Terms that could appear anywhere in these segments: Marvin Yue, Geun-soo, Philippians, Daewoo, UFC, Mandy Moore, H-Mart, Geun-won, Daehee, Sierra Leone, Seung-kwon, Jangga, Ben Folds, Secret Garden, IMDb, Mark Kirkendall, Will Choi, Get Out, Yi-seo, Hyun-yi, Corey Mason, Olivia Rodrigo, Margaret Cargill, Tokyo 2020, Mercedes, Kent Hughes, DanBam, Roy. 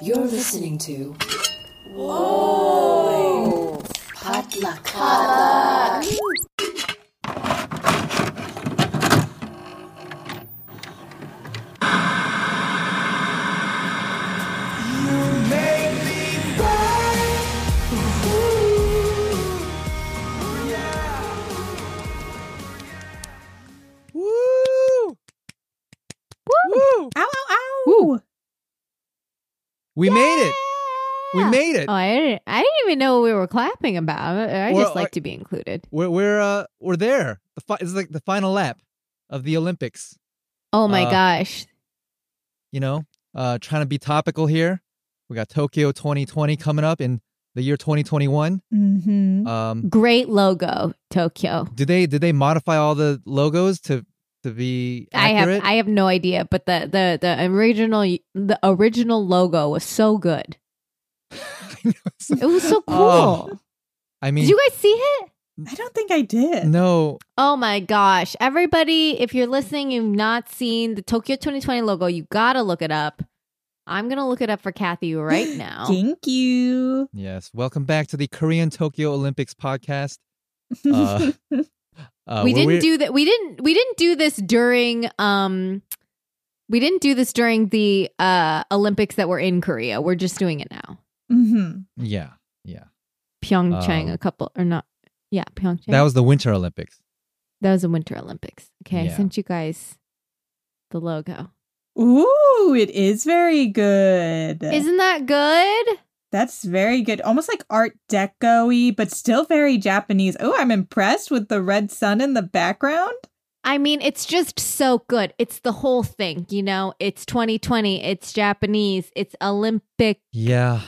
You're listening to... Whoa! Potluck! We made it. We made it. Oh, I didn't even know what we were clapping about. I just like to be included. We're there. It's like the final lap of the Olympics. Oh my gosh. You know, trying to be topical here. We got Tokyo 2020 coming up in the year 2021. Mm-hmm. Great logo, Tokyo. Did they modify all the logos to be accurate? I have no idea, but the original logo was so good. It was so cool. Oh, I mean, did you guys see it? I don't think I did. No. Oh my gosh. Everybody, if you're listening, you've not seen the Tokyo 2020 logo, you gotta look it up. I'm gonna look it up for Kathy right now. Thank you. Yes. Welcome back to the Korean Tokyo Olympics podcast. We didn't do this during the Olympics that were in Korea. We're just doing it now. Mm-hmm. Yeah, yeah. Pyeongchang, Pyeongchang. That was the Winter Olympics. Okay, yeah. I sent you guys the logo. Ooh, it is very good. Isn't that good? That's very good. Almost like Art Deco-y, but still very Japanese. Oh, I'm impressed with the red sun in the background. I mean, it's just so good. It's the whole thing, you know? It's 2020. It's Japanese. It's Olympic. Yeah.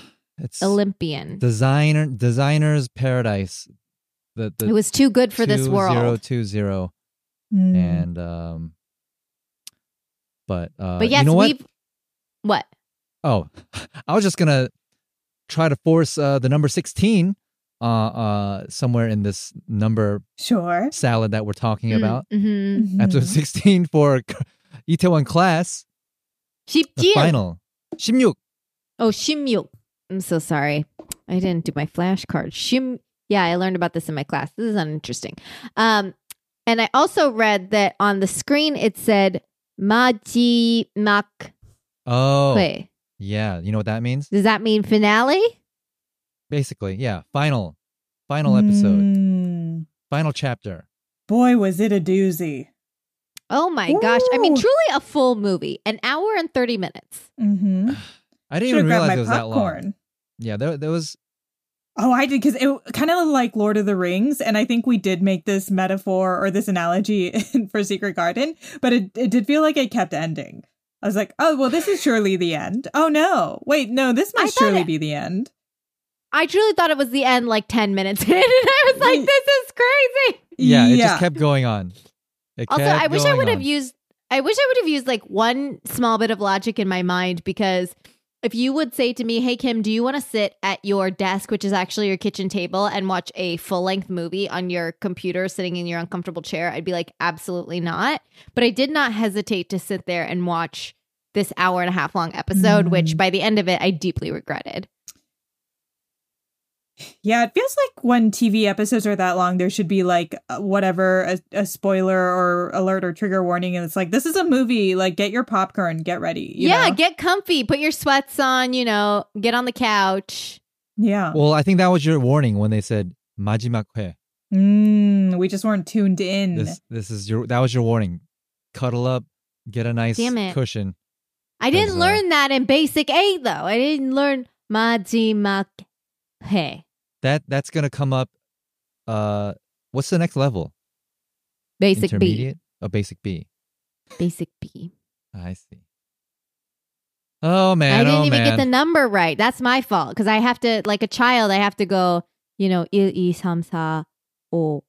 It's Olympian. Designer's paradise. It was too good for this world. 2020. And, but yes, you know what? What? Oh, I was just going to try to force the number 16 somewhere in this number salad that we're talking about. Mm-hmm. Episode 16 for Itaewon Class. 16. The final. 16. Oh, 16. I'm so sorry. I didn't do my flashcard. Yeah, I learned about this in my class. This is uninteresting. And I also read that on the screen it said majimak. Oh. Play. Yeah, you know what that means? Does that mean finale? Basically, yeah. Final episode. Final chapter. Boy, was it a doozy. Oh my gosh. I mean, truly a full movie. 1 hour and 30 minutes. Mm-hmm. I didn't even realize it was that long. Yeah, there was... Oh, I did, because it kind of like Lord of the Rings, and I think we did make this metaphor or this analogy for Secret Garden, but it did feel like it kept ending. I was like, oh, well, this is surely the end. Oh, no. Wait, no, this must surely be the end. I truly thought it was the end like 10 minutes in, and I was like, this is crazy. Yeah, it just kept going on. I wish I would have used like one small bit of logic in my mind, because if you would say to me, hey, Kim, do you want to sit at your desk, which is actually your kitchen table, and watch a full-length movie on your computer sitting in your uncomfortable chair? I'd be like, absolutely not. But I did not hesitate to sit there and watch this 1.5 hour long episode, which by the end of it, I deeply regretted. Yeah, it feels like when TV episodes are that long, there should be like whatever, a spoiler or alert or trigger warning. And it's like, this is a movie, like get your popcorn, get ready. You know? Get comfy, put your sweats on, you know, get on the couch. Yeah. Well, I think that was your warning when they said, 마지막 회. We just weren't tuned in. That was your warning. Cuddle up, get a nice cushion. I didn't learn that in Basic 8 though. I didn't learn 마지막 회. That's going to come up. What's the next level? Basic B. Oh, Basic B. Basic B. I see. Oh, man. I didn't even get the number right. That's my fault. Because I have to, like a child, I have to go, you know, 1, 2, 3, 4, 5.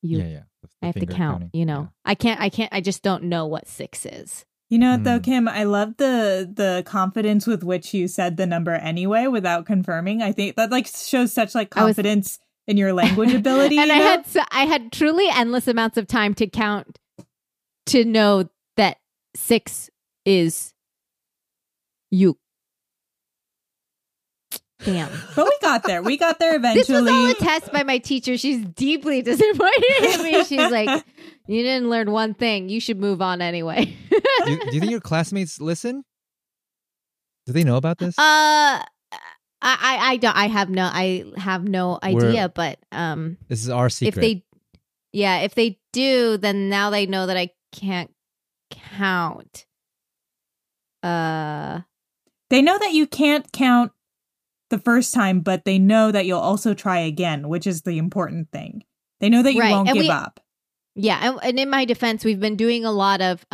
Yeah. I have to count, counting. You know. Yeah. I just don't know what 6 is. You know what, though, Kim, I love the confidence with which you said the number anyway without confirming. I think that like shows such like confidence in your language ability. And I had truly endless amounts of time to count to know that 6 is 6. Damn. But we got there. We got there eventually. This was all a test by my teacher. She's deeply disappointed in me. She's like, you didn't learn one thing. You should move on anyway. Do you think your classmates listen? Do they know about this? I have no idea, but this is our secret. If they do, then now they know that I can't count. They know that you can't count the first time, but they know that you'll also try again, which is the important thing. They know that you won't give up. Yeah, and in my defense, we've been doing a lot of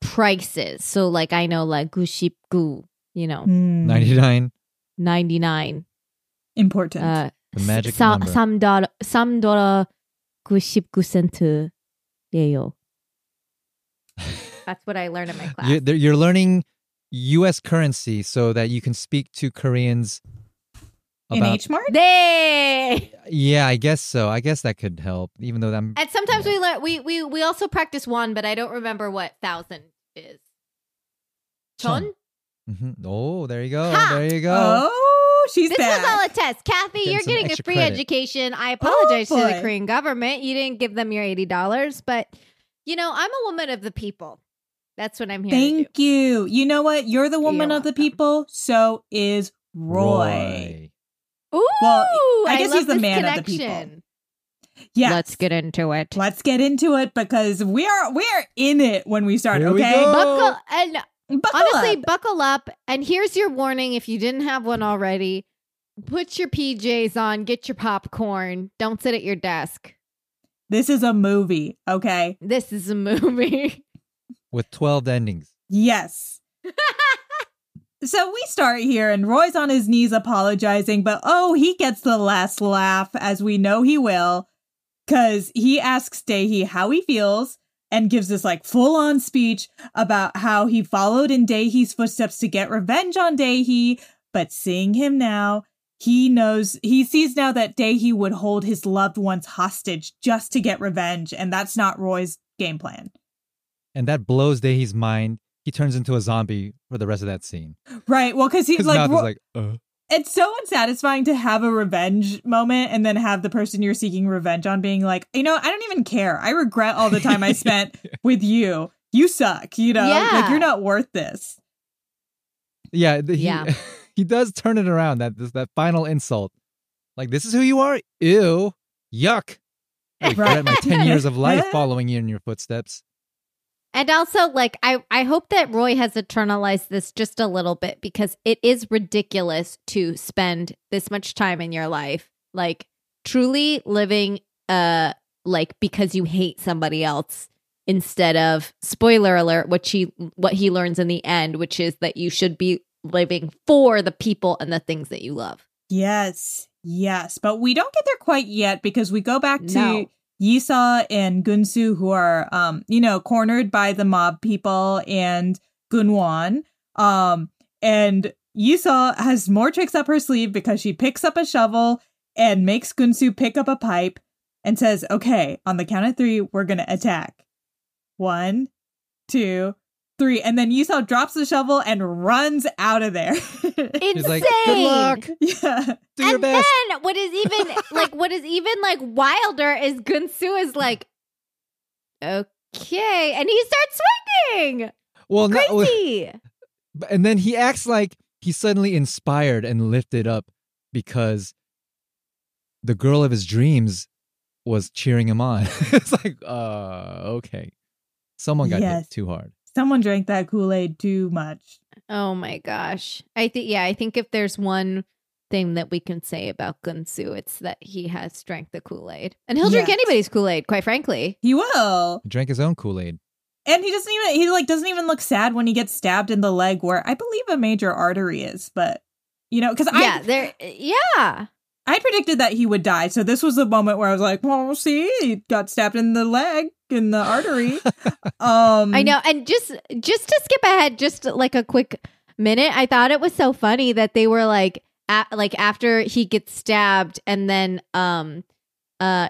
prices. So like I know like gushipgu, you know. 99. Important. The magic number. $3 99센트 예요. That's what I learned in my class. You're learning U.S. currency so that you can speak to Koreans about... In H-Mart? Yeah, I guess so. I guess that could help, even though I'm... And sometimes we also practice one, but I don't remember what 1,000 is. Chon? Mm-hmm. Oh, there you go. Ha! There you go. Oh, she's back. This was all a test. Kathy, you're getting a free education. I apologize to the Korean government. You didn't give them your $80, but, you know, I'm a woman of the people. That's what I'm here Thank to you. You know what? You're the woman of the people. So is Roy. Ooh, well, I guess he's the man connection. Of the people. Yeah. Let's get into it because we are in it when we start, here okay? We buckle up. And here's your warning if you didn't have one already. Put your PJs on, get your popcorn. Don't sit at your desk. This is a movie, okay? This is a movie. With 12 endings. Yes. So we start here and Roy's on his knees apologizing, but he gets the last laugh, as we know he will, because he asks Daehee how he feels and gives this like full-on speech about how he followed in Daehee's footsteps to get revenge on Daehee, but seeing him now, he sees now that Daehee would hold his loved ones hostage just to get revenge, and that's not Roy's game plan. And that blows Daehee's mind. He turns into a zombie for the rest of that scene. Right. Well, because he's like, it's so unsatisfying to have a revenge moment and then have the person you're seeking revenge on being like, you know, I don't even care. I regret all the time I spent with you. You suck. You know, like you're not worth this. Yeah. He does turn it around. That final insult. Like, this is who you are. Ew. Yuck. I regret my 10 years of life following you in your footsteps. And also, like, I hope that Roy has internalized this just a little bit because it is ridiculous to spend this much time in your life, like, truly living, like, because you hate somebody else instead of, spoiler alert, what he learns in the end, which is that you should be living for the people and the things that you love. Yes. But we don't get there quite yet because we go back to... No. Yi-seo and Geun-soo, who are, cornered by the mob people, and Geun-won. And Yi-seo has more tricks up her sleeve because she picks up a shovel and makes Geun-soo pick up a pipe and says, okay, on the count of 3, we're going to attack. 1, 2, 3. And then Yi-seo drops the shovel and runs out of there. Insane. He's like, good luck. Yeah. Do your best. And then what is even wilder is Geun-soo is like, okay. And he starts swinging. Well, crazy. No, and then he acts like he's suddenly inspired and lifted up because the girl of his dreams was cheering him on. It's like, okay. Someone got hit too hard. Someone drank that Kool-Aid too much. Oh my gosh. I think if there's one thing that we can say about Geun-soo, it's that he has drank the Kool-Aid. And he'll drink anybody's Kool-Aid, quite frankly. He will. He drank his own Kool-Aid. And he doesn't even look sad when he gets stabbed in the leg where I believe a major artery is, but you know, I predicted that he would die, so this was the moment where I was like, well, see, he got stabbed in the leg, in the artery. I know, and just to skip ahead, just like a quick minute, I thought it was so funny that they were like, after he gets stabbed, and then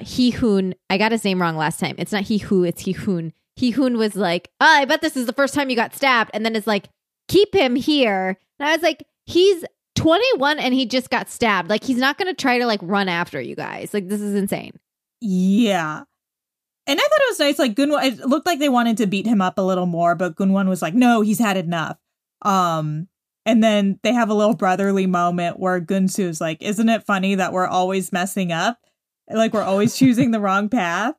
Hee-hoon, I got his name wrong last time. It's not Hee-hoo, it's Hee-hoon. Hee-hoon was like, oh, I bet this is the first time you got stabbed, and then it's like, keep him here. And I was like, he's 21 and he just got stabbed. Like, he's not going to try to, like, run after you guys. Like, this is insane. Yeah. And I thought it was nice. Like, Geun-won, it looked like they wanted to beat him up a little more, but Geun-won was like, no, he's had enough. And then they have a little brotherly moment where Geun-soo's like, isn't it funny that we're always messing up? Like, we're always choosing the wrong path.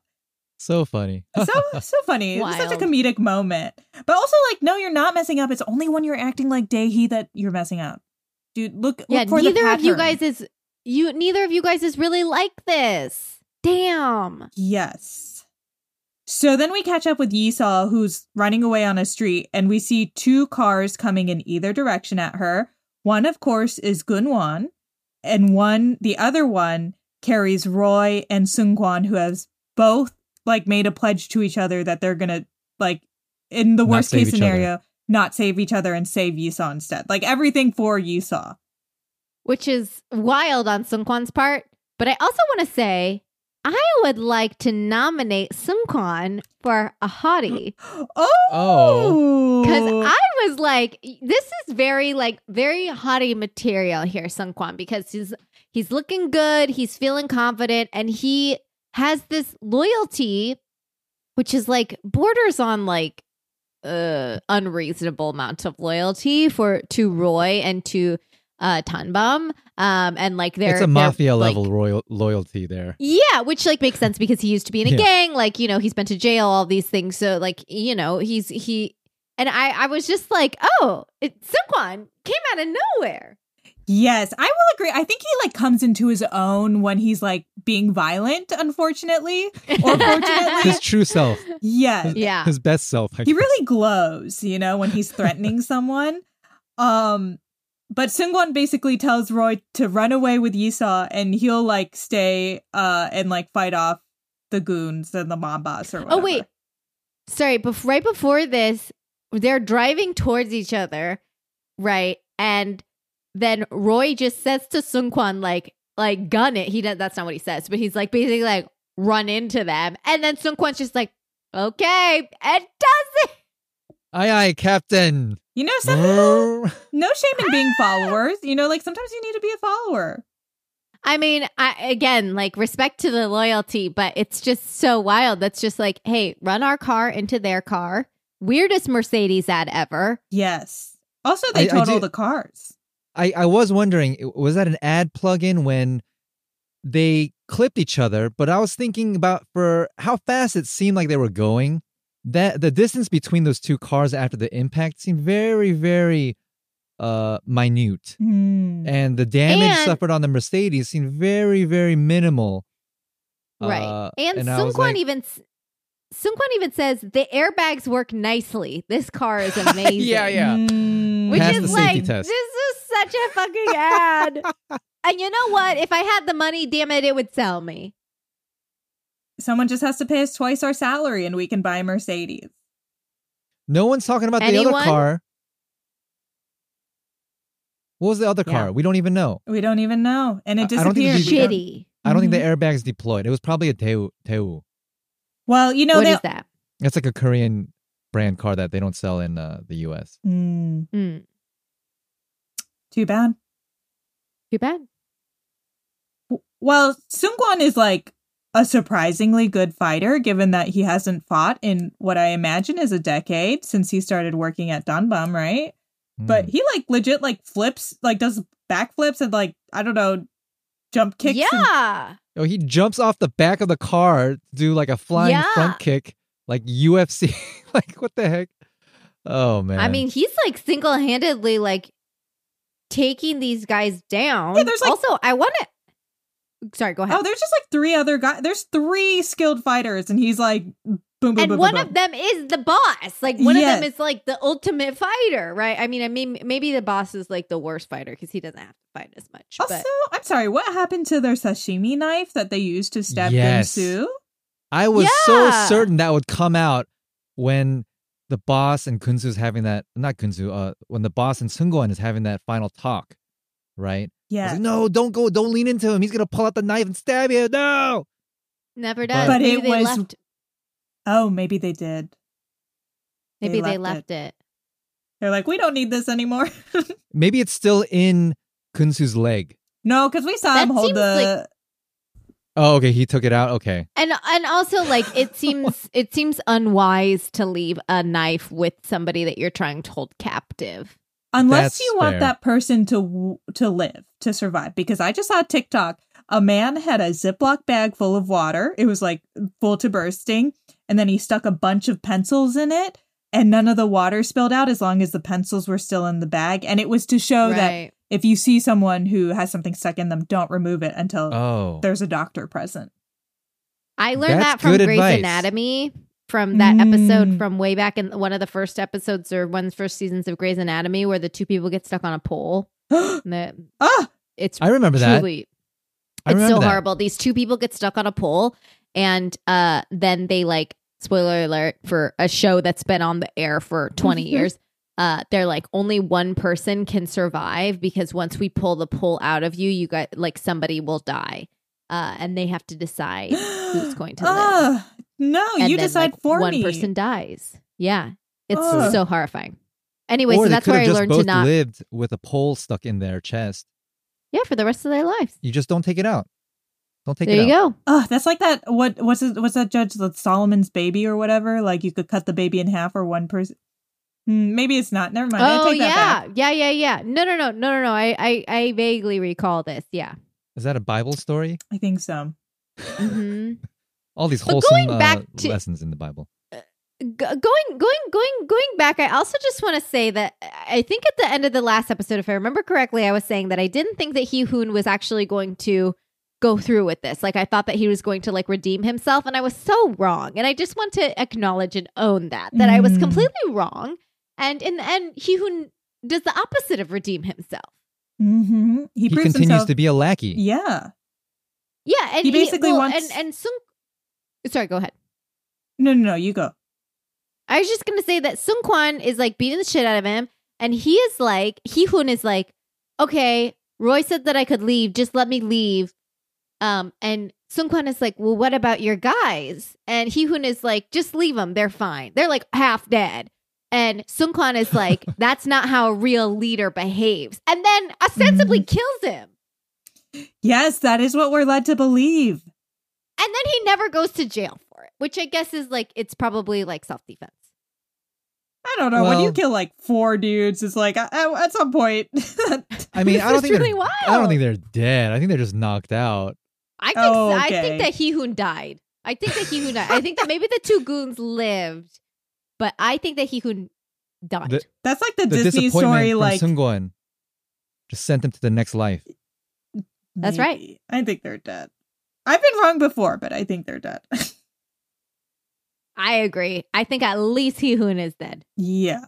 So funny. so funny. Wild. It was such a comedic moment. But also, like, no, you're not messing up. It's only when you're acting like Daehee that you're messing up. Dude, look for the pattern. Neither of you guys is really like this. Damn. Yes. So then we catch up with Yi-seo, who's running away on a street, and we see two cars coming in either direction at her. One, of course, is Geun-won, and the other one carries Roy and Seung-kwon, who has both, like, made a pledge to each other that they're gonna, like, in the worst case scenario, not save each other and save Yi-seo instead. Like, everything for Yi-seo. Which is wild on Seung-kwon's part. But I also want to say, I would like to nominate Seung-kwon for a hottie. Oh! Because I was like, this is very, like, very hottie material here, Seung-kwon, because he's looking good, he's feeling confident, and he has this loyalty, which is, like, borders on, like, unreasonable amount of loyalty to Roy and to DanBam, and, like, it's a mafia level, like, loyalty there. Yeah, which, like, makes sense because he used to be in a gang, like, you know, he's been to jail, all these things. So, like, you know, I was just like, oh, Seung-kwon came out of nowhere. Yes, I will agree. I think he, like, comes into his own when he's, like, being violent, unfortunately, or fortunately. His true self. Yeah. His best self. He really glows, you know, when he's threatening someone. But Seung-kwon basically tells Roy to run away with Yi-seo, and he'll, like, stay and, like, fight off the goons and the mob boss or whatever. Oh, wait. Sorry, right before this, they're driving towards each other, right? And then Roy just says to Seung-kwon, like, gun it. That's not what he says, but he's, like, basically, like, run into them. And then Seung-kwon's just like, okay, and does it. Aye, aye, Captain. You know, some people, no shame in being followers. You know, like, sometimes you need to be a follower. I mean, again, like, respect to the loyalty, but it's just so wild. That's just like, hey, run our car into their car. Weirdest Mercedes ad ever. Yes. Also, they total the cars. I was wondering, was that an ad plug-in when they clipped each other? But I was thinking about for how fast it seemed like they were going. That the distance between those two cars after the impact seemed very, very minute. Mm. And the damage suffered on the Mercedes seemed very, very minimal. Right. And Seung-kwon even says the airbags work nicely. This car is amazing. Yeah. Which Passed is like, test. This is such a fucking ad. And you know what? If I had the money, damn it would sell me. Someone just has to pay us twice our salary and we can buy a Mercedes. No one's talking about the other car. What was the other car? We don't even know. We don't even know. And it disappeared. Shitty. I don't think the airbags deployed. It was probably a Daewoo. Well, you know. What is that? It's like a Korean brand car that they don't sell in the U.S. Too bad. Well, Seung-kwon is like a surprisingly good fighter, given that he hasn't fought in what I imagine is a decade since he started working at DanBam, right? Mm. But he, like, legit, like, flips, like, does backflips and, like, I don't know, jump kicks. Yeah. Oh, he jumps off the back of the car to do, like, a flying front kick, like UFC. Like, what the heck? Oh, man. I mean, he's, like, single-handedly, like, taking these guys down. Yeah, there's, like, also, sorry, go ahead. Oh, there's just like three other guys. There's three skilled fighters, and he's like, boom, boom, boom. Of them is the boss. Like, one of them is like the ultimate fighter, right? I mean, maybe the boss is like the worst fighter because he doesn't have to fight as much. Also, but I'm sorry, what happened to their sashimi knife that they used to stab Geun-soo? I was so certain that would come out when the boss and Geun-soo's having that. Not Geun-soo. When the boss and Seung-kwon is having that final talk, right? Yeah. Like, no, don't go. Don't lean into him. He's going to pull out the knife and stab you. No. Never does. But maybe they left. Oh, maybe they did. Maybe they left it. They're like, we don't need this anymore. Maybe it's still in Geun-soo's leg? No, because we saw him hold the... Oh, okay. He took it out. Okay. And also, like, it seems unwise to leave a knife with somebody that you're trying to hold captive. Unless you want that person to live, to survive. Because I just saw a TikTok. A man had a Ziploc bag full of water. It was like full to bursting. And then he stuck a bunch of pencils in it. And none of the water spilled out as long as the pencils were still in the bag. And it was to show that if you see someone who has something stuck in them, don't remove it until there's a doctor present. I learned that from Grey's Anatomy, from that episode from way back in one of the first episodes or one's first seasons of Grey's Anatomy where the two people get stuck on a pole. I remember that. It's so horrible. These two people get stuck on a pole and then they like, spoiler alert for a show that's been on the air for 20 years. They're like, only one person can survive because once we pull the pole out of you, you got like somebody will die. And they have to decide who's going to live. No, and you decide for me. One person dies. Yeah. It's so horrifying. Anyway, so that's where I learned to not live with a pole stuck in their chest. Yeah, for the rest of their lives. You just don't take it out. Don't take it out. There you go. Oh, that's like that. What's that judge? That Solomon's baby or whatever? Like you could cut the baby in half or one person. Maybe it's not. Never mind. Oh, I take that back. Yeah. No. I vaguely recall this. Yeah. Is that a Bible story? I think so. Mm-hmm. All these wholesome lessons in the Bible. Going back, I also just want to say that I think at the end of the last episode, if I remember correctly, I was saying that I didn't think that Hee-hoon was actually going to go through with this. Like I thought that he was going to like redeem himself, and I was so wrong. And I just want to acknowledge and own that I was completely wrong. And in the end, Hee-hoon does the opposite of redeem himself. Mm-hmm. He continues to be a lackey. Yeah. Yeah. And he basically wants... And Sorry, go ahead. No, you go. I was just going to say that Seung-kwon is like beating the shit out of him. And he is like, Hee-hoon is like, okay, Roy said that I could leave. Just let me leave. And Seung-kwon is like, well, what about your guys? And Hee-hoon is like, just leave them. They're fine. They're like half dead. And Seung-kwon is like, that's not how a real leader behaves. And then ostensibly kills him. Yes, that is what we're led to believe. And then he never goes to jail for it, which I guess is like, it's probably like self-defense. I don't know. Well, when you kill like four dudes, it's like at some point. I mean, I don't think they're dead. I think they're just knocked out. I think that Hee-hoon died. I think that maybe the two goons lived, but I think that Hee-hoon died. That's like the Disney story. Like Seung-kwon just sent them to the next life. That's right. I think they're dead. I've been wrong before, but I think they're dead. I agree. I think at least Hee-hoon is dead. Yeah.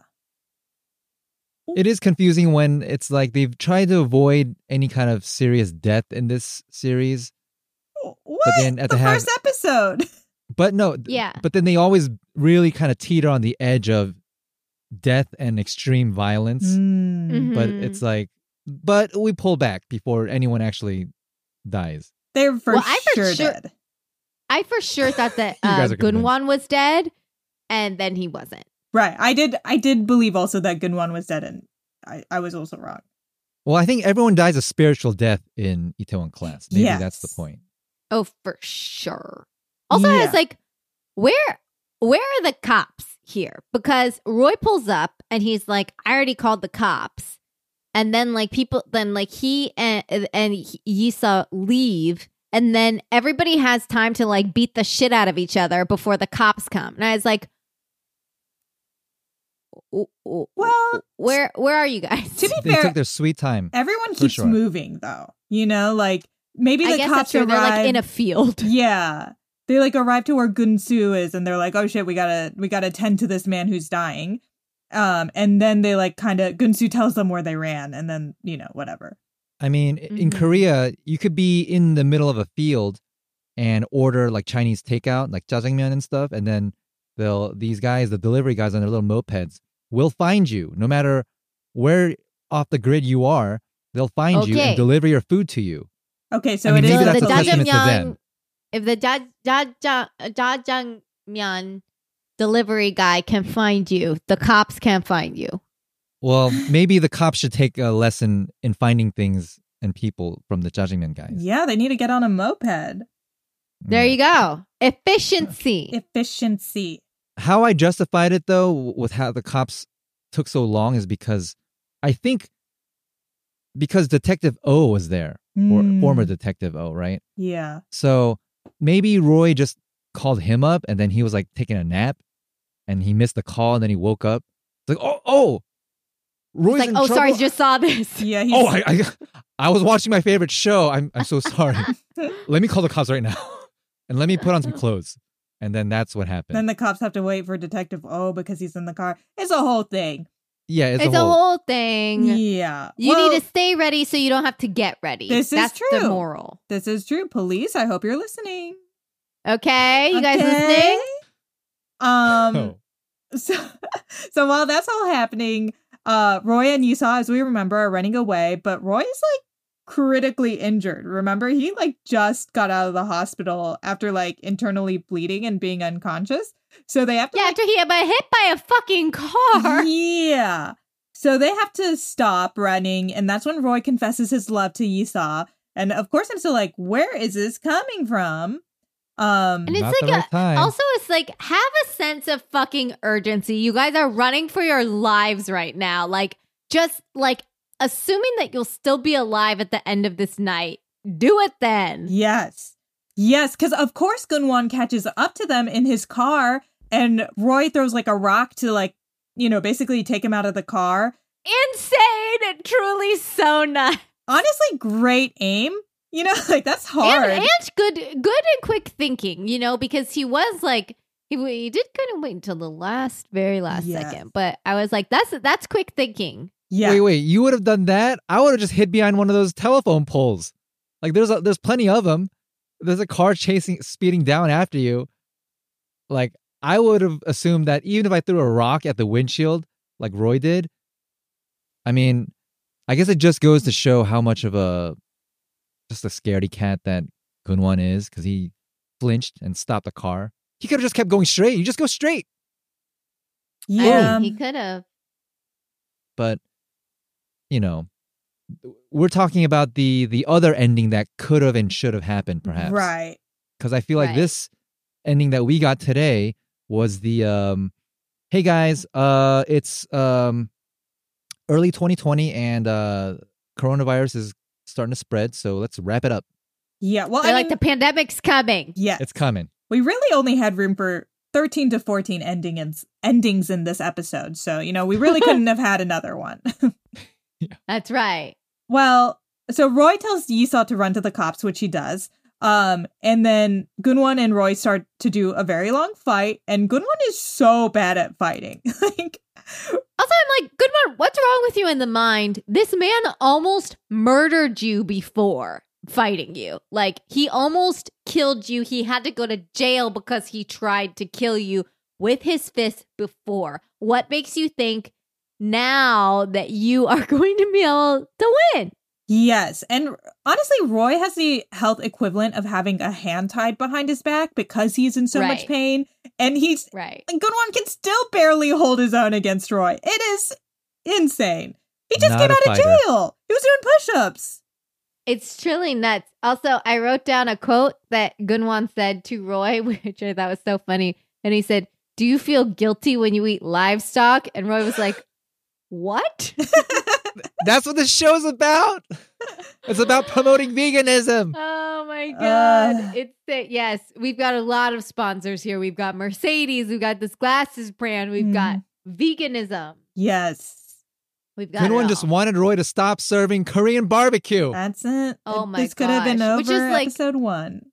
It is confusing when it's like they've tried to avoid any kind of serious death in this series. What? But then at the first episode. But no. Yeah. But then they always really kind of teeter on the edge of death and extreme violence. Mm-hmm. But it's like, but we pull back before anyone actually dies. They're for sure dead. I for sure thought that Geun-won was dead, and then he wasn't. Right. I did believe also that Geun-won was dead, and I was also wrong. Well, I think everyone dies a spiritual death in Itaewon Class. Maybe that's the point. Oh, for sure. Also, I was like, where are the cops here? Because Roy pulls up, and he's like, I already called the cops. And then, like, he and Yi-seo leave. And then everybody has time to, like, beat the shit out of each other before the cops come. And I was like, well, where are you guys? To be fair, they took their sweet time. Everyone keeps moving, though. You know, like, maybe the cops arrive. They're, like, in a field. Yeah. They, like, arrive to where Geun-soo is. And they're like, oh, shit, we gotta tend to this man who's dying. And then they like kind of Geun-soo tells them where they ran and then, you know, whatever. I mean, in Korea, you could be in the middle of a field and order like Chinese takeout, like jjajangmyeon and stuff. And then the delivery guys on their little mopeds will find you no matter where off the grid you are. They'll find you and deliver your food to you. Okay. So I mean, it is the jjajangmyeon. If the jjajangmyeon delivery guy can find you, the cops can't find you. Well, maybe the cops should take a lesson in finding things and people from the jjajangmyeon guys. Yeah, they need to get on a moped. There you go. Efficiency. Efficiency. How I justified it, though, with how the cops took so long is because I think because Detective O was there, or former Detective O, right? Yeah. So maybe Roy just called him up and then he was like taking a nap and he missed the call and then he woke up. It's like, oh, Roy's like, in trouble. Sorry, just saw this. Yeah. I was watching my favorite show. I'm so sorry. Let me call the cops right now. And let me put on some clothes. And then that's what happened. Then the cops have to wait for Detective O because he's in the car. It's a whole thing. Yeah, it's a whole thing. Yeah. You need to stay ready so you don't have to get ready. That's true. That's the moral. This is true. Police, I hope you're listening. Okay. You guys listening? So while that's all happening, Roy and Yi-seo, as we remember, are running away. But Roy is like critically injured. Remember, he like just got out of the hospital after like internally bleeding and being unconscious. So they have to after he got hit by a fucking car. Yeah. So they have to stop running, and that's when Roy confesses his love to Yi-seo. And of course, I'm still like, where is this coming from? And it's like also it's like, have a sense of fucking urgency. You guys are running for your lives right now. Like, just like assuming that you'll still be alive at the end of this night, do it then. Yes, because of course Geun-won catches up to them in his car, and Roy throws like a rock to like, you know, basically take him out of the car. Insane, truly so nuts. Honestly, great aim. You know, like, that's hard. And good and quick thinking, you know, because he was like, he did kind of wait until the very last second. But I was like, that's quick thinking. Yeah. Wait, you would have done that? I would have just hid behind one of those telephone poles. Like, there's plenty of them. There's a car speeding down after you. Like, I would have assumed that even if I threw a rock at the windshield, like Roy did, I mean, I guess it just goes to show how much of a scaredy cat that Geun-won is, because he flinched and stopped the car. He could have just kept going straight. You just go straight. Yeah, he could have. But, you know, we're talking about the other ending that could have and should have happened, perhaps. Right. Because I feel like this ending that we got today was the, hey guys, it's early 2020 and coronavirus is starting to spread, so let's wrap it up. Yeah, well, I mean, the pandemic's coming. Yeah, it's coming. We really only had room for 13 to 14 endings in this episode, so you know we really couldn't have had another one. Yeah. That's right. Well, so Roy tells Yi-seo to run to the cops, which he does, and then Geun-won and Roy start to do a very long fight, and Geun-won is so bad at fighting. Like, also, I'm like, Geun-won, what's wrong with you in the mind? This man almost murdered you before fighting you. Like, he almost killed you. He had to go to jail because he tried to kill you with his fist before. What makes you think now that you are going to be able to win? Yes. And honestly, Roy has the health equivalent of having a hand tied behind his back because he's in so much pain. And he's Geun-won can still barely hold his own against Roy. It is insane. He just came out of jail. He was doing push-ups. It's truly nuts. Also, I wrote down a quote that Geun-won said to Roy, which I thought was so funny. And he said, "Do you feel guilty when you eat livestock?" And Roy was like, "What?" That's what this show's about. It's about promoting veganism. Oh my God. Yes, we've got a lot of sponsors here. We've got Mercedes. We've got this glasses brand. We've got veganism. Yes. We've got Geun-won just wanted Roy to stop serving Korean barbecue. That's it. Oh my God. This could have been over episode one.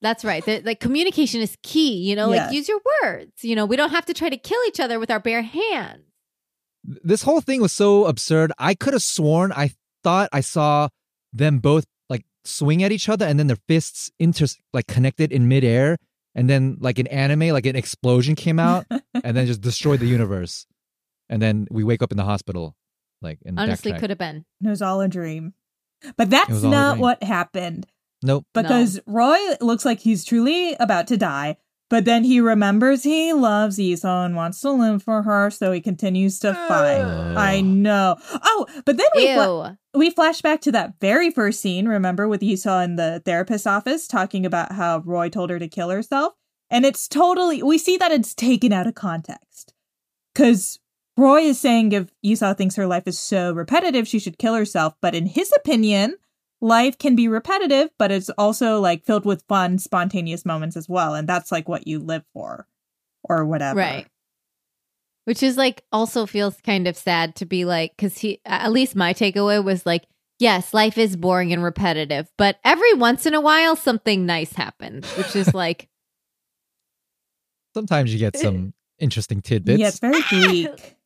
That's right. Like, communication is key, you know, like use your words. You know, we don't have to try to kill each other with our bare hands. This whole thing was so absurd. I could have sworn I thought I saw them both like swing at each other and then their fists connected in midair. And then like in anime, like an explosion came out and then just destroyed the universe. And then we wake up in the hospital. Honestly, could have been. It was all a dream. But that's not what happened. Nope. Because Roy looks like he's truly about to die. But then he remembers he loves Yi-seo and wants to live for her, so he continues to fight. I know. Oh, but then we flash back to that very first scene, remember, with Yi-seo in the therapist's office talking about how Roy told her to kill herself. And it's totally, we see that it's taken out of context. Because Roy is saying if Yi-seo thinks her life is so repetitive, she should kill herself. But in his opinion, life can be repetitive, but it's also like filled with fun, spontaneous moments as well. And that's like what you live for or whatever. Right. Which is like also feels kind of sad to be like, because he, at least my takeaway was like, yes, life is boring and repetitive, but every once in a while something nice happens, which is like. Sometimes you get some interesting tidbits. Yeah, it's very bleak.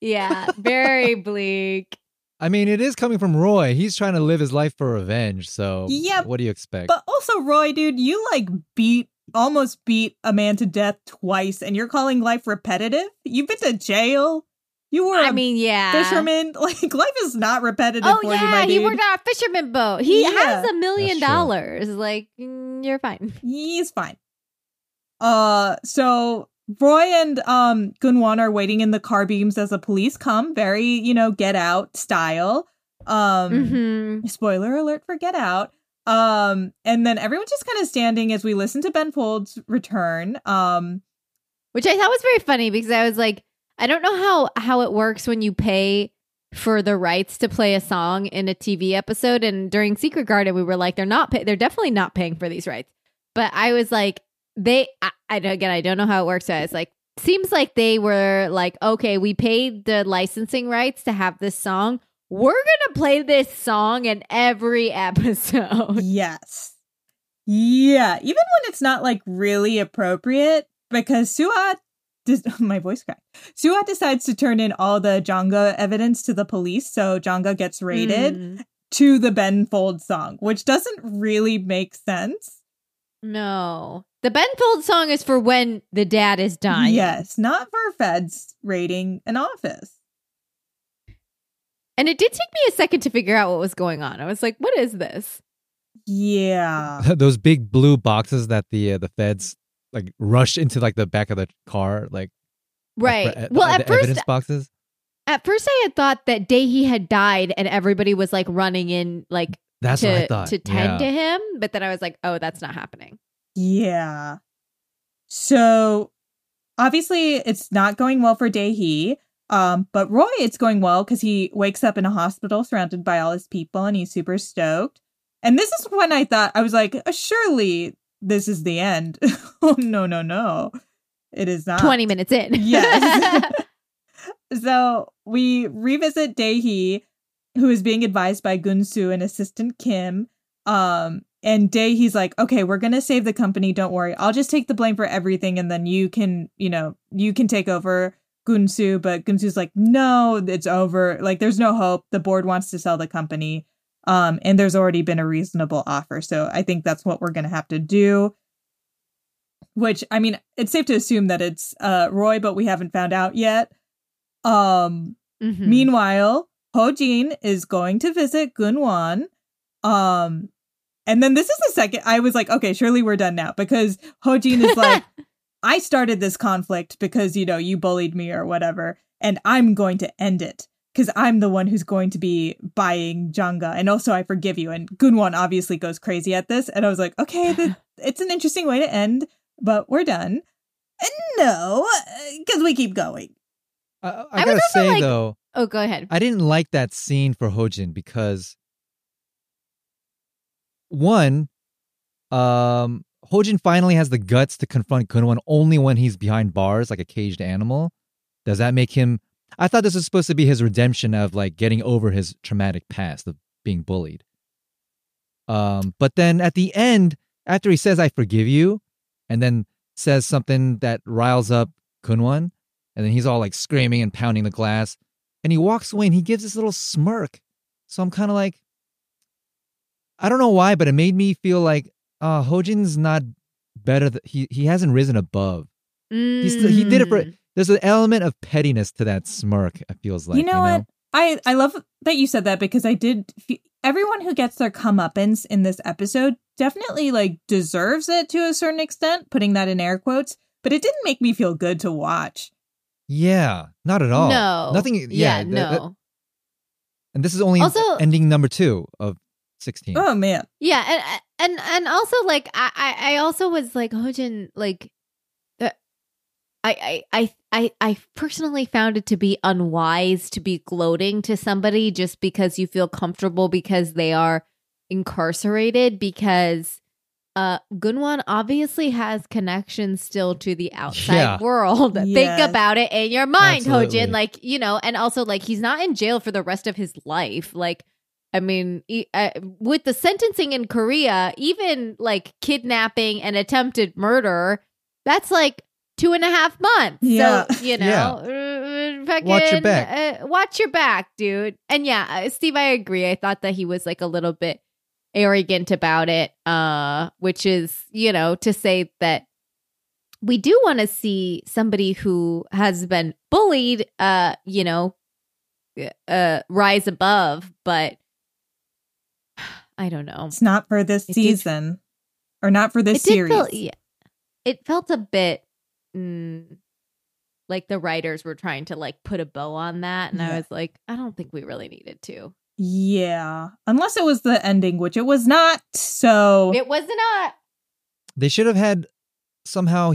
Yeah, very bleak. I mean, it is coming from Roy. He's trying to live his life for revenge. So yeah, what do you expect? But also, Roy, dude, you like almost beat a man to death twice and you're calling life repetitive? You've been to jail. You were fisherman. Like, life is not repetitive for you, my dude. He worked on a fisherman boat. He has $1 million. Like, you're fine. He's fine. So Roy and Geun-won are waiting in the car beams as the police come. Very, Get Out style. Spoiler alert for Get Out. And then everyone's just kind of standing as we listen to Ben Folds' return. Which I thought was very funny because I was like, I don't know how it works when you pay for the rights to play a song in a TV episode. And during Secret Garden, we were like, they're definitely not paying for these rights. But I was like, I don't know how it works. So it's like, seems like they were like, okay, we paid the licensing rights to have this song. We're going to play this song in every episode. Yes. Yeah. Even when it's not like really appropriate, because Soo-ah decides to turn in all the Jangga evidence to the police. So Jangga gets raided to the Ben Folds song, which doesn't really make sense. No. The Ben Folds song is for when the dad is dying. Yes, not for feds raiding an office. And it did take me a second to figure out what was going on. I was like, what is this? Yeah. Those big blue boxes that the feds like rush into like the back of the car. Like, right. Evidence boxes. At first I had thought that Daehee had died and everybody was like running in like. That's what I thought. To tend to him. But then I was like, oh, that's not happening. Yeah. So obviously it's not going well for Daehee. But Roy, it's going well because he wakes up in a hospital surrounded by all his people and he's super stoked. And this is when I thought, I was like, surely this is the end. Oh, no. It is not. 20 minutes in. Yes. So we revisit Daehee, who is being advised by Geun-soo and Assistant Kim. And Daehee's like, okay, we're going to save the company. Don't worry. I'll just take the blame for everything. And then you can take over Geun-soo. But Geun-soo's like, no, it's over. Like, there's no hope. The board wants to sell the company. And there's already been a reasonable offer. So I think that's what we're going to have to do. Which, I mean, it's safe to assume that it's Roy, but we haven't found out yet. Meanwhile, Ho-jin is going to visit Geun-won. And then this is the second I was like, okay, surely we're done now, because Ho-jin is like, I started this conflict because, you bullied me or whatever, and I'm going to end it because I'm the one who's going to be buying Jangga. And also, I forgive you. And Geun-won obviously goes crazy at this. And I was like, okay, it's an interesting way to end, but we're done. And no, because we keep going. I gotta say, though. Oh, go ahead. I didn't like that scene for Ho-jin because, one, Ho-jin finally has the guts to confront Geun-won only when he's behind bars like a caged animal. Does that make him? I thought this was supposed to be his redemption of like getting over his traumatic past of being bullied. But then at the end, after he says, I forgive you, and then says something that riles up Geun-won, and then he's all like screaming and pounding the glass. And he walks away and he gives this little smirk. So I'm kind of like, I don't know why, but it made me feel like Ho-jin's not better. He hasn't risen above. He did it for, there's an element of pettiness to that smirk, it feels like. You know what? I love that you said that because everyone who gets their comeuppance in this episode definitely like deserves it to a certain extent, putting that in air quotes, but it didn't make me feel good to watch. Yeah, not at all. No. Nothing. Yeah, no. And this is only also ending number 2 of 16. Oh, man. Yeah. And also, like, I also was like, Ho-jin, like, I personally found it to be unwise to be gloating to somebody just because you feel comfortable because they are incarcerated, because Geun-won obviously has connections still to the outside world. Yes. Think about it in your mind, Ho-jin. Like, you know, and also, like, he's not in jail for the rest of his life. Like, I mean, with the sentencing in Korea, even like kidnapping and attempted murder, that's like 2.5 months. Yeah. So, you know, fucking watch your back, dude. And yeah, Steve, I agree. I thought that he was like a little bit arrogant about it, which is, you know, to say that we do want to see somebody who has been bullied, you know, rise above. But I don't know. It's not for this season or not for this series. It felt a bit like the writers were trying to like put a bow on that. And I was like, I don't think we really needed to. Yeah. Unless it was the ending, which it was not. So it was not. They should have had somehow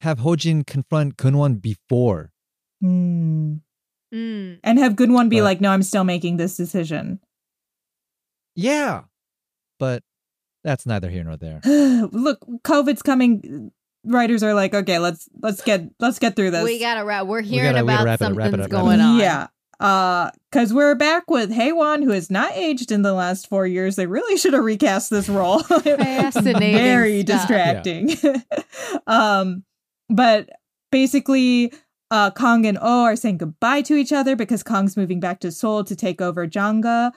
have Ho-jin confront Geun-won before. And have Geun-won be like, no, I'm still making this decision. Yeah. But that's neither here nor there. Look, COVID's coming. Writers are like, okay, let's get through this. We gotta wrap. We're hearing about something's going on. Yeah, because we're back with Haewon, who has not aged in the last 4 years. They really should have recast this role. Fascinating, very distracting. Yeah. But basically, Kang and Oh are saying goodbye to each other because Kang's moving back to Seoul to take over Jangga.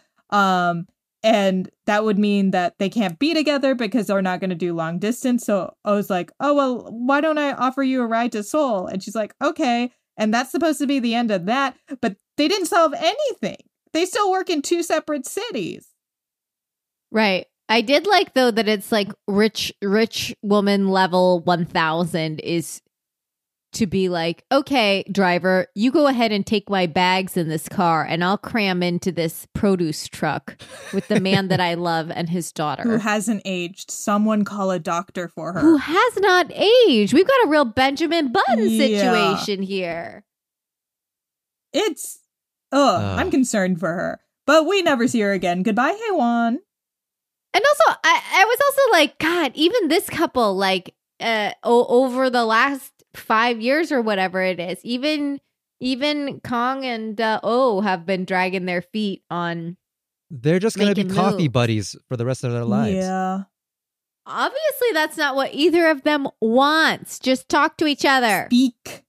And that would mean that they can't be together because they're not going to do long distance. So I was like, oh, well, why don't I offer you a ride to Seoul? And she's like, okay. And that's supposed to be the end of that. But they didn't solve anything. They still work in 2 separate cities. Right. I did like, though, that it's like rich woman level 1000 is to be like, okay, driver, you go ahead and take my bags in this car and I'll cram into this produce truck with the man that I love and his daughter. Who hasn't aged. Someone call a doctor for her. Who has not aged. We've got a real Benjamin Button situation here. It's, I'm concerned for her. But we never see her again. Goodbye, Haewon. And also, I was also like, God, even this couple, like, over the last 5 years or whatever it is, even Kang and Oh have been dragging their feet on. They're just going to be coffee buddies for the rest of their lives. Yeah, obviously that's not what either of them wants. Just talk to each other. Speak.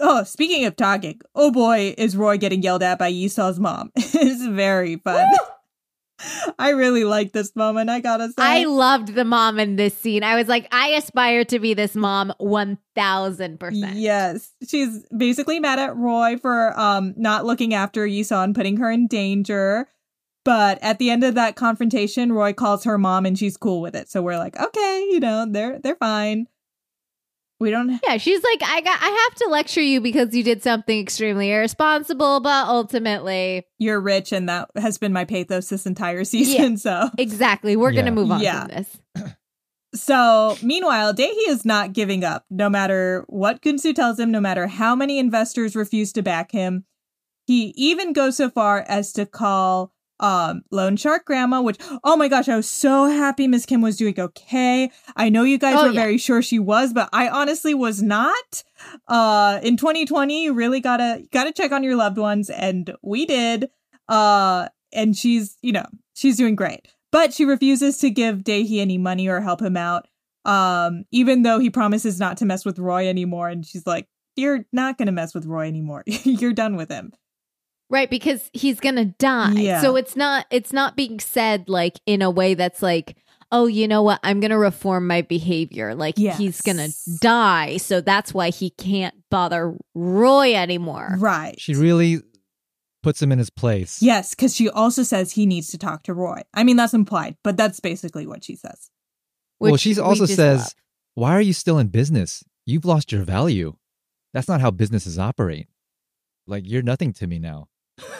Oh, speaking of talking, oh boy, is Roy getting yelled at by Yi-seo's mom. It's very fun. Woo! I really like this moment, I gotta say. I loved the mom in this scene. I was like, I aspire to be this mom 1000%. Yes. She's basically mad at Roy for not looking after Yi-seo and putting her in danger. But at the end of that confrontation, Roy calls her mom and she's cool with it. So we're like, okay, you know, they're fine. We don't. Yeah, she's like, I have to lecture you because you did something extremely irresponsible, but ultimately you're rich, and that has been my pathos this entire season. Yeah, so exactly, we're gonna move on from this. So meanwhile, Daehee is not giving up, no matter what Geun-soo tells him, no matter how many investors refuse to back him. He even goes so far as to call Lone Shark Grandma, which, oh my gosh, I was so happy Miss Kim was doing okay. I know you guys were very sure she was, but I honestly was not. In 2020, you really gotta check on your loved ones, and we did. And she's, you know, she's doing great, but she refuses to give Daehee any money or help him out, even though he promises not to mess with Roy anymore. And she's like, you're not gonna mess with Roy anymore. You're done with him. Right, because he's going to die. Yeah. So it's not being said like in a way that's like, oh, you know what? I'm going to reform my behavior. Like he's going to die. So that's why he can't bother Roy anymore. Right. She really puts him in his place. Yes, because she also says he needs to talk to Roy. I mean, that's implied, but that's basically what she says. Well, she also says, why are you still in business? You've lost your value. That's not how businesses operate. Like, you're nothing to me now.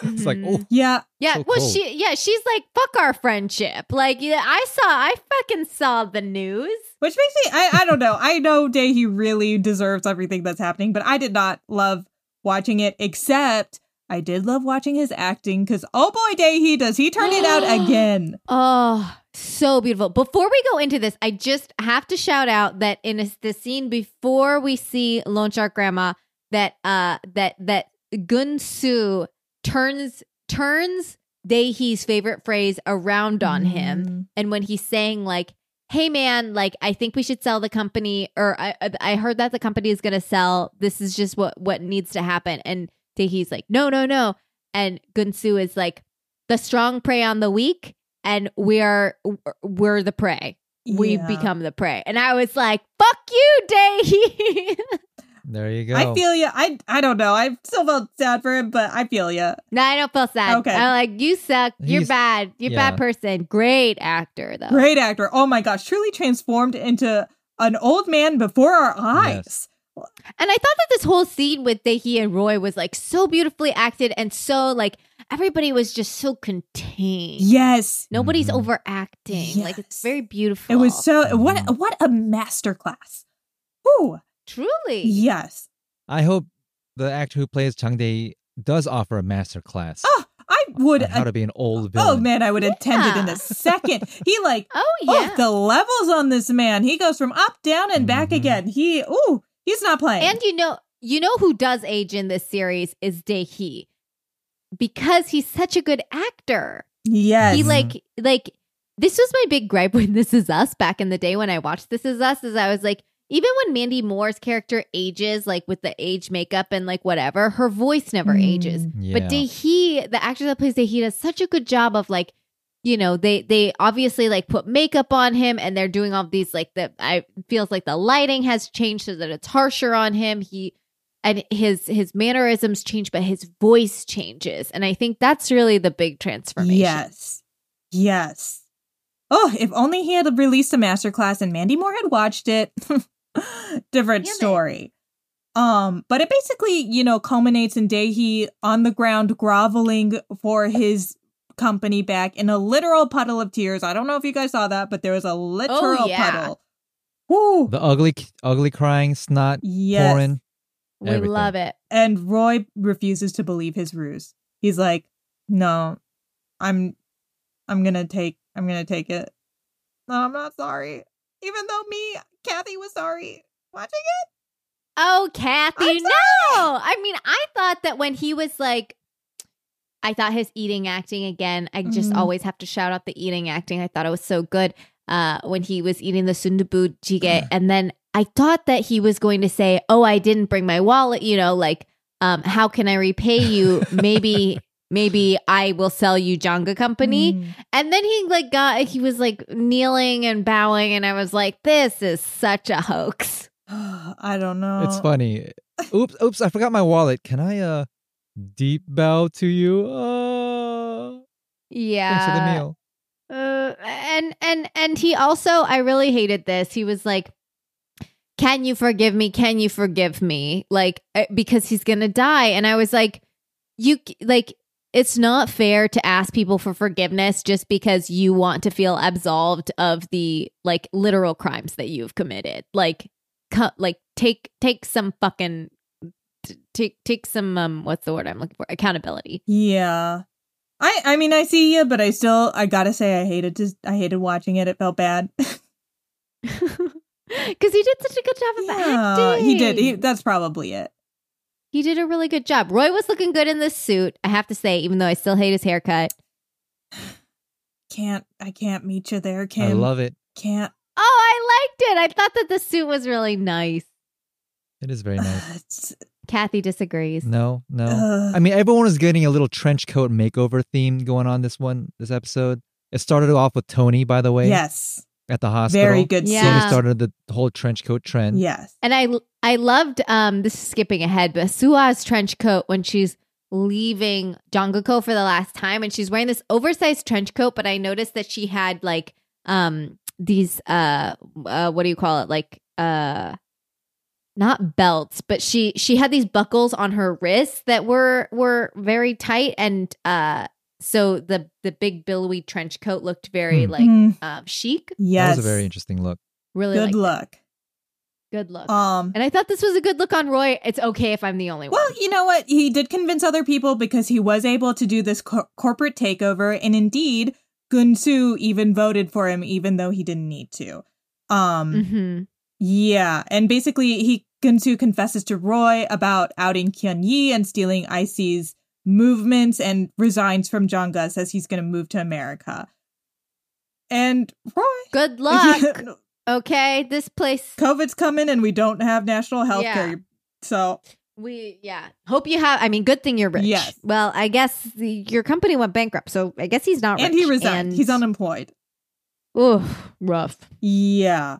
It's like, oh. Yeah. Yeah. So well, cold. She's like, fuck our friendship. Like, yeah, I fucking saw the news. Which makes me, I don't know. I know Daehee really deserves everything that's happening, but I did not love watching it, except I did love watching his acting, because, oh boy, Daehee, does he turn it out again. Oh, so beautiful. Before we go into this, I just have to shout out that in the scene before we see Loan Shark Grandma, that Geun-soo turns Daehee's favorite phrase around on him. And when he's saying, like, hey, man, like, I think we should sell the company, or I heard that the company is going to sell. This is just what needs to happen. And Daehee's like, no. And Geun-soo is like, the strong prey on the weak, and we're the prey. Yeah. We become the prey. And I was like, fuck you, Daehee. There you go. I feel you. I don't know. I still felt sad for him, but I feel you. No, I don't feel sad. Okay. I'm like, you suck. You're bad. You're a bad person. Great actor, though. Great actor. Oh, my gosh. Truly transformed into an old man before our eyes. Yes. And I thought that this whole scene with Daehee and Roy was, like, so beautifully acted, and so, like, everybody was just so contained. Yes. Nobody's overacting. Yes. Like, it's very beautiful. It was so... What a masterclass. Ooh. Truly. Yes. I hope the actor who plays Jang Daehee does offer a master class. Oh, I would. How to be an old villain. Oh, man, I would attend it in a second. He like, the levels on this man. He goes from up, down, and back again. He's not playing. And you know who does age in this series is Daehee. Because he's such a good actor. Yes. He like, this was my big gripe when This Is Us back in the day when I watched This Is Us, is I was like, even when Mandy Moore's character ages, like with the age makeup and like whatever, her voice never ages. Yeah. But Daehee, the actor that plays Daehee, does such a good job of like, you know, they obviously like put makeup on him, and they're doing all these like feels like the lighting has changed so that it's harsher on him. And his mannerisms change, but his voice changes. And I think that's really the big transformation. Yes. Oh, if only he had released a masterclass and Mandy Moore had watched it. Different story. But it basically, culminates in Daehee on the ground groveling for his company back in a literal puddle of tears. I don't know if you guys saw that, but there was a literal puddle. Woo. The ugly crying, snot pouring. We love it. And Roy refuses to believe his ruse. He's like, no, I'm going to take it. No, I'm not sorry. Even though Kathy was sorry watching it. Oh, Kathy, no. I mean, I thought that when he was like, I thought his eating acting again, I just always have to shout out the eating acting. I thought it was so good when he was eating the sundubu jjigae. And then I thought that he was going to say, oh, I didn't bring my wallet, how can I repay you? Maybe I will sell you Jangga Company. And then he was like kneeling and bowing. And I was like, this is such a hoax. I don't know. It's funny. Oops, I forgot my wallet. Can I deep bow to you? Yeah. Thanks for the meal. And he also, I really hated this. He was like, can you forgive me? Can you forgive me? Like, because he's going to die. And I was like, it's not fair to ask people for forgiveness just because you want to feel absolved of the like literal crimes that you've committed. Like, take some what's the word I'm looking for? Accountability. Yeah, I mean I see you, but I gotta say I hated watching it. It felt bad because he did such a good job of acting. He did. That's probably it. He did a really good job. Roy was looking good in this suit, I have to say, even though I still hate his haircut. I can't meet you there, Kim. I love it. Can't. Oh, I liked it. I thought that the suit was really nice. It is very nice. Kathy disagrees. No. I mean, everyone was getting a little trench coat makeover theme going on this episode. It started off with Tony, by the way. Yes. At the hospital. Very good scene. Yeah. Tony started the whole trench coat trend. Yes. And I loved, this is skipping ahead, but Soo-ah's trench coat when she's leaving Jangga for the last time, and she's wearing this oversized trench coat, but I noticed that she had like these what do you call it, like not belts, but she had these buckles on her wrists that were very tight, and so the big billowy trench coat looked very chic. Yes, that was a very interesting look. Really good look. Good look. And I thought this was a good look on Roy. It's okay if I'm the only one. Well, you know what? He did convince other people because he was able to do this corporate takeover. And indeed, Geun-soo even voted for him, even though he didn't need to. Mm-hmm. Yeah. And basically, Geun-soo confesses to Roy about outing Hyun-yi and stealing IC's movements and resigns from Jangga, says he's going to move to America. And Roy. Good luck. Yeah, okay, this place. COVID's coming and we don't have national health care. Yeah. So hope you have. I mean, good thing you're rich. Yes. Well, I guess your company went bankrupt. So I guess he's not rich. And he resigned. He's unemployed. Ooh, rough. Yeah.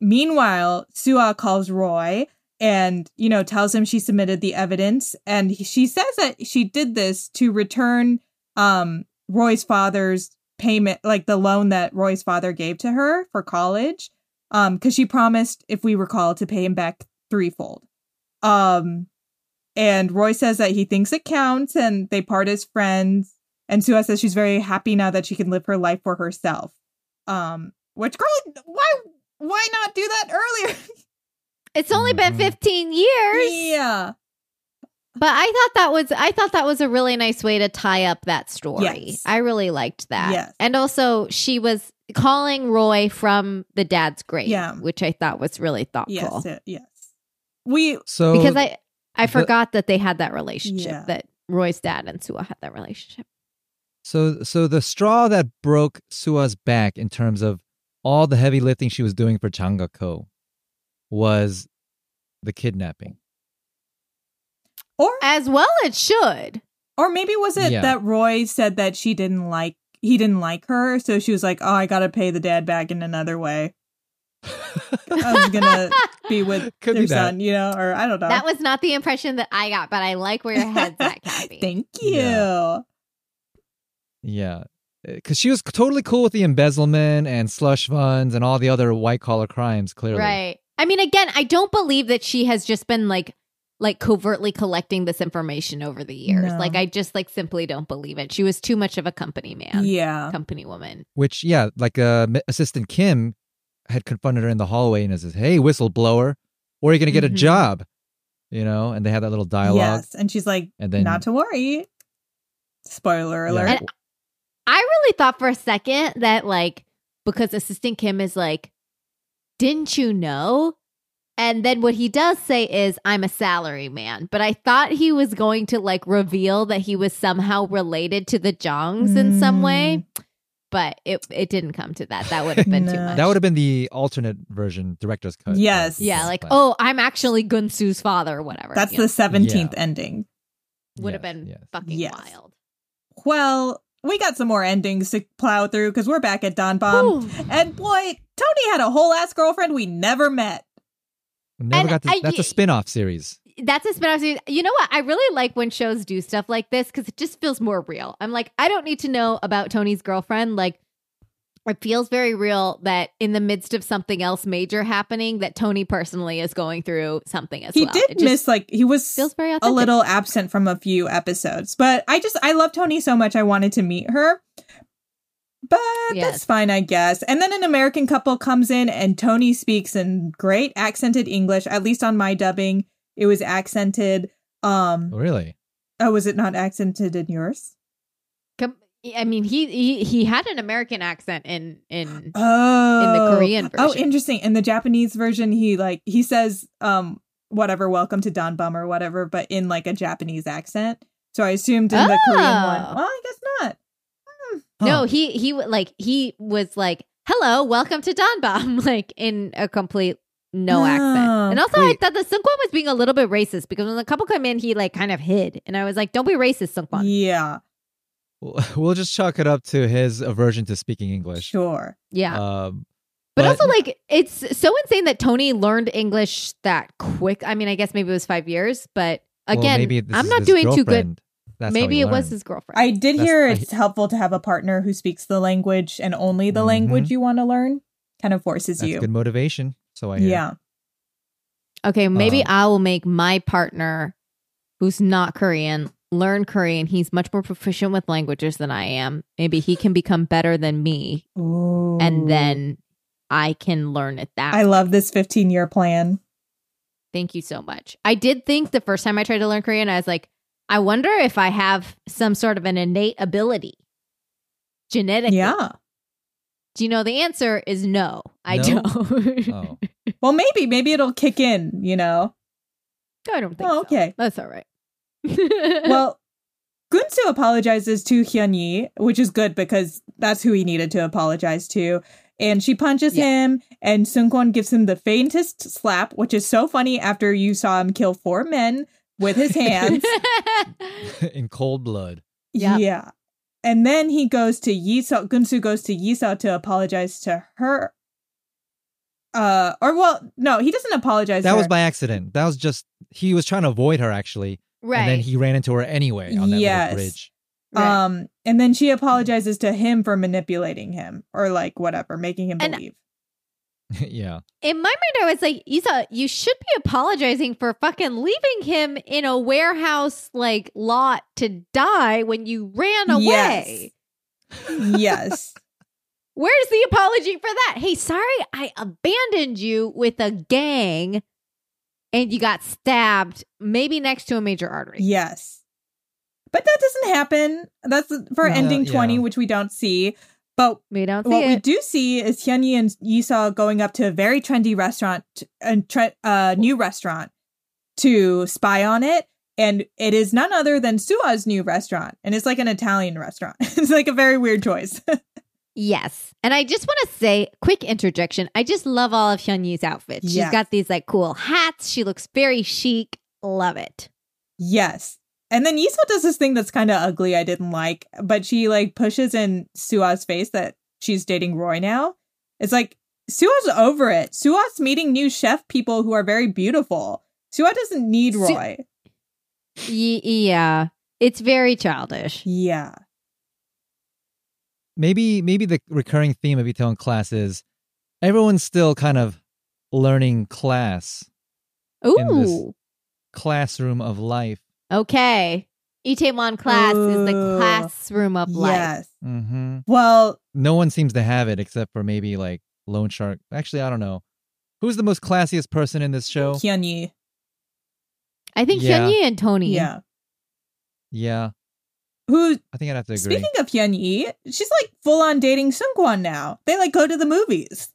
Meanwhile, Soo-ah calls Roy and, tells him she submitted the evidence. And she says that she did this to return Roy's father's payment, like the loan that Roy's father gave to her for college, because she promised, if we recall, to pay him back threefold. And Roy says that he thinks it counts, and they part as friends. And Soo-ah says she's very happy now that she can live her life for herself. Which, girl, why not do that earlier? It's only been 15 years. Yeah. But I thought that was a really nice way to tie up that story. Yes. I really liked that. Yes. And also she was calling Roy from the dad's grave, which I thought was really thoughtful. Yes. Because I forgot that they had that relationship, that Roy's dad and Soo-ah had that relationship. So the straw that broke Soo-ah's back in terms of all the heavy lifting she was doing for Jangga Ko was the kidnapping. Or as well, it should. Or maybe was it that Roy said that he didn't like her, so she was like, "Oh, I gotta pay the dad back in another way. I was gonna be with their son, or I don't know." That was not the impression that I got, but I like where your head's at, Kathy. Thank you. Yeah, because she was totally cool with the embezzlement and slush funds and all the other white collar crimes. Clearly, right? I mean, again, I don't believe that she has just been like covertly collecting this information over the years. No. I just simply don't believe it. She was too much of a company man. Yeah. Company woman. Which, Assistant Kim had confronted her in the hallway and says, "Hey, whistleblower, or are you going to get a job?" And they had that little dialogue. Yes. And she's like, and then, not to worry. Spoiler alert. And I really thought for a second that because Assistant Kim is like, "Didn't you know?" And then what he does say is, "I'm a salary man." But I thought he was going to reveal that he was somehow related to the Jongs in some way. But it didn't come to that. That would have been too much. That would have been the alternate version, director's cut. Yes. Yeah, I'm actually Geun-soo's father or whatever. That's the 17th ending. Would have been fucking wild. Well, we got some more endings to plow through because we're back at DanBam. And boy, Tony had a whole ass girlfriend we never met. That's a spin-off series. That's a spin-off series. You know what? I really like when shows do stuff like this because it just feels more real. I'm like, I don't need to know about Tony's girlfriend. It feels very real that in the midst of something else major happening, that Tony personally is going through something as well. He did miss, he was a little absent from a few episodes. But I love Tony so much I wanted to meet her. But that's fine, I guess. And then an American couple comes in and Tony speaks in great accented English. At least on my dubbing, it was accented. Really? Oh, was it not accented in yours? I mean, he had an American accent in the Korean version. Oh, interesting. In the Japanese version, he says whatever, "Welcome to DanBam" or whatever, but in a Japanese accent. So I assumed in the Korean one. Well, I guess not. Huh. No, he was like, "Hello, welcome to DanBam," in a complete no accent. And also, I thought that Seung-kwon was being a little bit racist because when the couple came in, he kind of hid, and I was like, "Don't be racist, Seung-kwon." Yeah, we'll just chalk it up to his aversion to speaking English. Sure, yeah. But also, it's so insane that Tony learned English that quick. I mean, I guess maybe it was 5 years, but Again, well, I'm not doing too good. Maybe it was his girlfriend. I did hear it's helpful to have a partner who speaks the language and only the language you want to learn. Kind of forces you. Good motivation. So I hear. Yeah. Okay, maybe I will make my partner, who's not Korean, learn Korean. He's much more proficient with languages than I am. Maybe he can become better than me. Ooh. And then I can learn it that way. I love this 15-year plan. Thank you so much. I did think the first time I tried to learn Korean, I was like, I wonder if I have some sort of an innate ability genetically. Yeah. Do you know the answer is no? I don't. Oh. Well, maybe it'll kick in, you know? I don't think so. Okay. That's all right. Well, Geun-soo apologizes to Hyun-yi, which is good because that's who he needed to apologize to. And she punches him, and Seung-kwon gives him the faintest slap, which is so funny after you saw him kill four men with his hands. In cold blood. Yeah. Yeah. And then he goes to Yi-seo. Geun-soo goes to Yi-seo to apologize to her. He doesn't apologize to her. That was by accident. That was just, he was trying to avoid her, actually. Right. And then he ran into her anyway on that little bridge. Right. And then she apologizes to him for manipulating him or like whatever, making him believe. Yeah. In my mind, I was like, Yi-seo, you should be apologizing for fucking leaving him in a warehouse like lot to die when you ran away. Yes. Where's the apology for that? Hey, sorry, I abandoned you with a gang and you got stabbed, maybe next to a major artery. Yes. But that doesn't happen. That's for ending 20, which we don't see. But we do see is Hyun-yi and Yi-seo going up to a very trendy restaurant, new restaurant, to spy on it. And it is none other than Soo-ah's new restaurant. And it's like an Italian restaurant. It's like a very weird choice. Yes. And I just want to say, quick interjection, I just love all of Hyun-yi's outfits. She's got these like cool hats. She looks very chic. Love it. Yes. And then Yi-seo does this thing that's kind of ugly, I didn't like, but she like pushes in Soo-ah's face that she's dating Roy now. It's like, Soo-ah's over it. Soo-ah's meeting new chef people who are very beautiful. Soo-ah doesn't need Roy. Yeah. It's very childish. Yeah. Maybe the recurring theme of Itaewon Class is everyone's still kind of learning class. Ooh. In this classroom of life. Okay. Itaewon Class is the classroom of life. Yes. Mm-hmm. Well, no one seems to have it except for maybe like Lone Shark. Actually, I don't know. Who's the most classiest person in this show? Hyun-yi. I think Hyun-yi and Tony. Yeah. Yeah. Who? I think I'd have to agree. Speaking of Hyun-yi, she's like full on dating Seung-kwon now. They like go to the movies.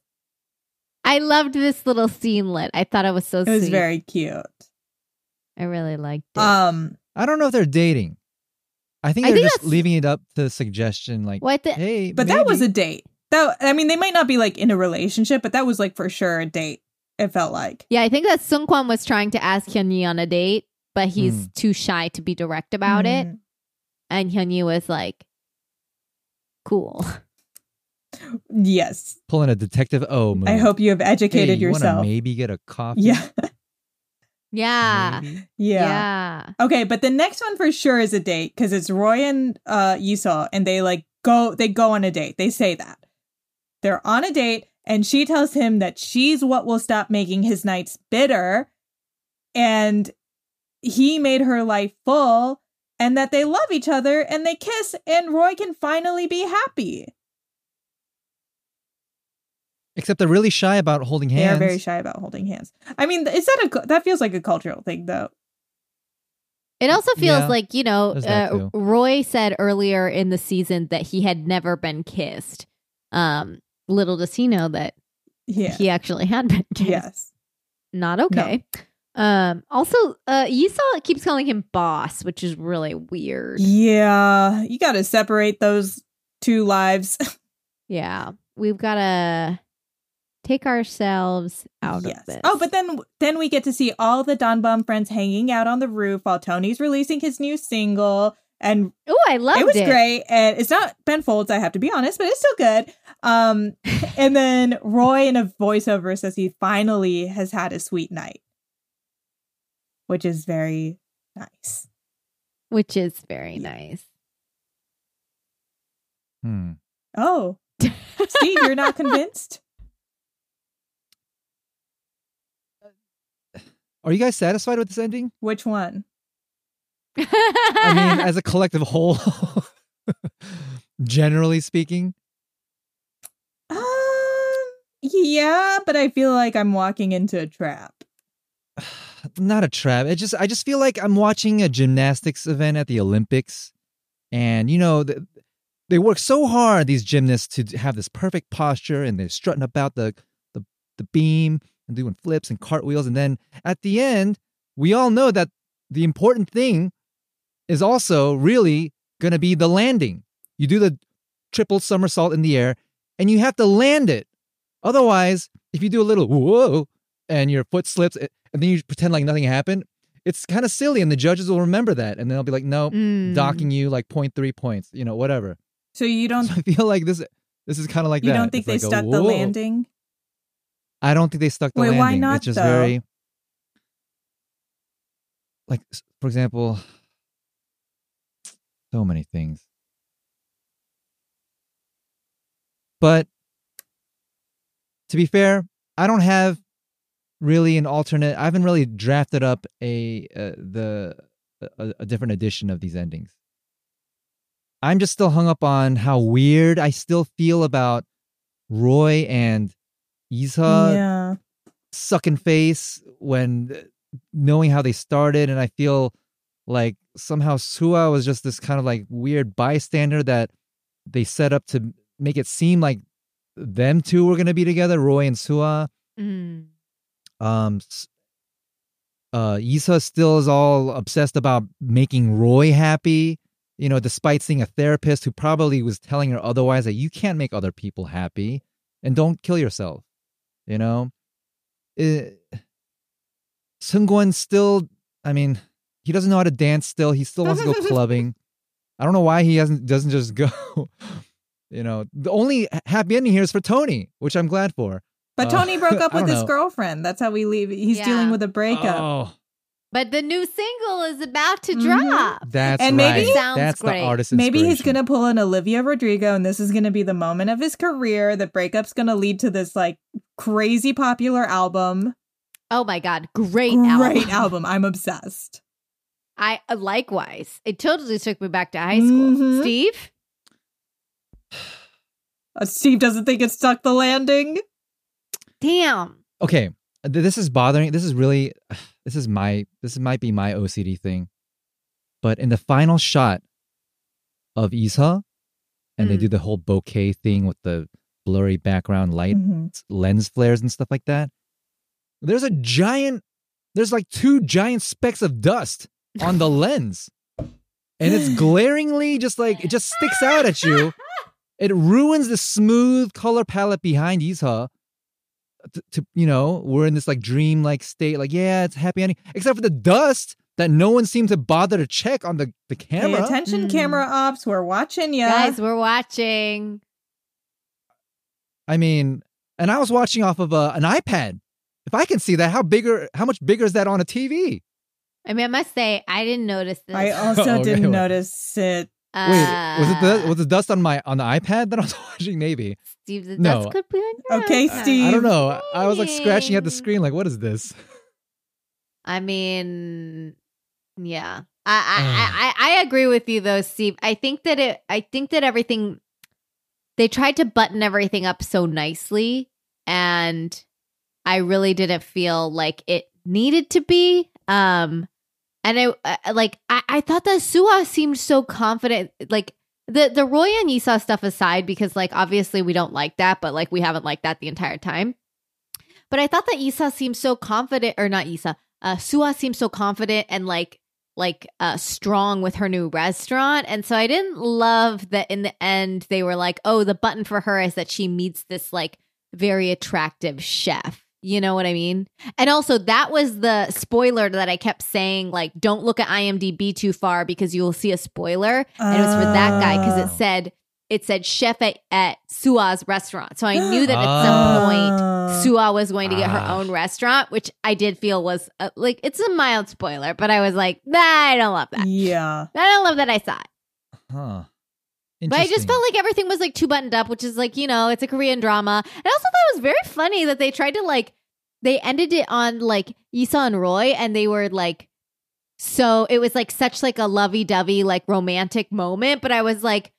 I loved this little scenelet. I thought it was so sweet. It was very cute. I really liked it. I don't know if they're dating. I think just leaving it up to suggestion. Like, hey, but maybe. That was a date. They might not be like in a relationship, but that was like for sure a date. It felt like. Yeah, I think that Seung-kwon was trying to ask Hyun-yi on a date, but he's too shy to be direct about it. And Hyun-yi was like, cool. Yes. Pulling a Detective O movie. I hope you have educated yourself. Wanna maybe get a coffee. Yeah. Yeah. Maybe. Yeah. Okay, but the next one for sure is a date because it's Roy and Yi-seo, and they like go on a date. They say that. They're on a date and she tells him that she's what will stop making his nights bitter and he made her life full and that they love each other and they kiss and Roy can finally be happy. Except they're really shy about holding hands. They're very shy about holding hands. I mean, that feels like a cultural thing, though. It also feels like, you know, Roy said earlier in the season that he had never been kissed. Little does he know that he actually had been kissed. Yes. Not okay. No. Also, Yi-seo keeps calling him boss, which is really weird. Yeah. You got to separate those two lives. Yeah. We've got to take ourselves out of this. Oh, but then we get to see all the DanBam friends hanging out on the roof while Tony's releasing his new single. And oh, I loved it. It was great. And it's not Ben Folds, I have to be honest, but it's still good. And then Roy in a voiceover says he finally has had a sweet night, which is very nice. Which is very nice. Hmm. Oh. Steve, you're not convinced? Are you guys satisfied with this ending? Which one? I mean, as a collective whole, generally speaking. Yeah, but I feel like I'm walking into a trap. Not a trap. I just feel like I'm watching a gymnastics event at the Olympics. And, you know, they work so hard, these gymnasts, to have this perfect posture. And they're strutting about the beam and doing flips and cartwheels. And then at the end, we all know that the important thing is also really going to be the landing. You do the triple somersault in the air and you have to land it. Otherwise, if you do a little whoa and your foot slips and then you pretend like nothing happened, it's kind of silly and the judges will remember that. And then they'll be like, no, docking you like 0.3 points, you know, whatever. So you don't... So I feel like this is kind of like you that. You don't think it's they like stuck the landing? I don't think they stuck the landing. Why not, it's just though? Very... Like, for example, so many things. But... To be fair, I don't have really an alternate. I haven't really drafted up a different edition of these endings. I'm just still hung up on how weird I still feel about Roy and Yi-seo sucking face when knowing how they started, and I feel like somehow Soo-ah was just this kind of like weird bystander that they set up to make it seem like them two were going to be together, Roy and Soo-ah. Yi-seo still is all obsessed about making Roy happy, you know, despite seeing a therapist who probably was telling her otherwise, that you can't make other people happy and don't kill yourself, you know? Seung-kwon still, I mean, he doesn't know how to dance still. He still wants to go clubbing. I don't know why he doesn't just go... You know, the only happy ending here is for Tony, which I'm glad for. But Tony broke up with his girlfriend. That's how we leave. He's dealing with a breakup. Oh. But the new single is about to drop. That's and right. Maybe, that's great. The artist inspiration. Maybe he's going to pull an Olivia Rodrigo, and this is going to be the moment of his career. The breakup's going to lead to this like crazy popular album. Oh my God. Great album. I'm obsessed. I likewise. It totally took me back to high school. Steve? Steve doesn't think it stuck the landing. Damn. Okay, this is bothering. This might be my OCD thing, but in the final shot of Yi-seo, and they do the whole bokeh thing with the blurry background light, lens flares and stuff like that. There's like two giant specks of dust on the lens, and it's glaringly it just sticks out at you. It ruins the smooth color palette behind Yi-seo. You know, we're in this like dream like state, like, yeah, it's happy ending. Except for the dust that no one seemed to bother to check on the camera. Pay attention, camera ops, we're watching ya. Guys, we're watching. I mean, and I was watching off of an iPad. If I can see that, how much bigger is that on a TV? I mean, I must say, I didn't notice this. I also didn't notice it. Wait, was it dust on the iPad that I was watching? Maybe. Steve, the dust could be on your iPad. Okay, Steve. I don't know. I was like scratching at the screen, like, what is this? I mean, yeah, I agree with you though, Steve. I think that everything they tried to button everything up so nicely, and I really didn't feel like it needed to be. And I thought that Soo-ah seemed so confident. Like the Roy and Yi-seo stuff aside, because like obviously we don't like that, but like we haven't liked that the entire time. But I thought that Yi-seo seemed so confident, or not Yi-seo. Soo-ah seemed so confident and like strong with her new restaurant, and so I didn't love that in the end they were like, oh, the button for her is that she meets this like very attractive chef. You know what I mean? And also, that was the spoiler that I kept saying, like, don't look at IMDb too far because you'll see a spoiler. And it was for that guy because it said it said chef at Soo-ah's restaurant. So I knew that at some point Soo-ah was going to get her own restaurant, which I did feel was like, it's a mild spoiler, but I was like, I don't love that. Yeah. I don't love that I saw it. Huh. But I just felt like everything was like too buttoned up, which is like, you know, it's a Korean drama. And I also thought it was very funny that they tried to like, they ended it on like Yi-seo and Roy, and they were like, so it was like such like a lovey-dovey like romantic moment. But I was like,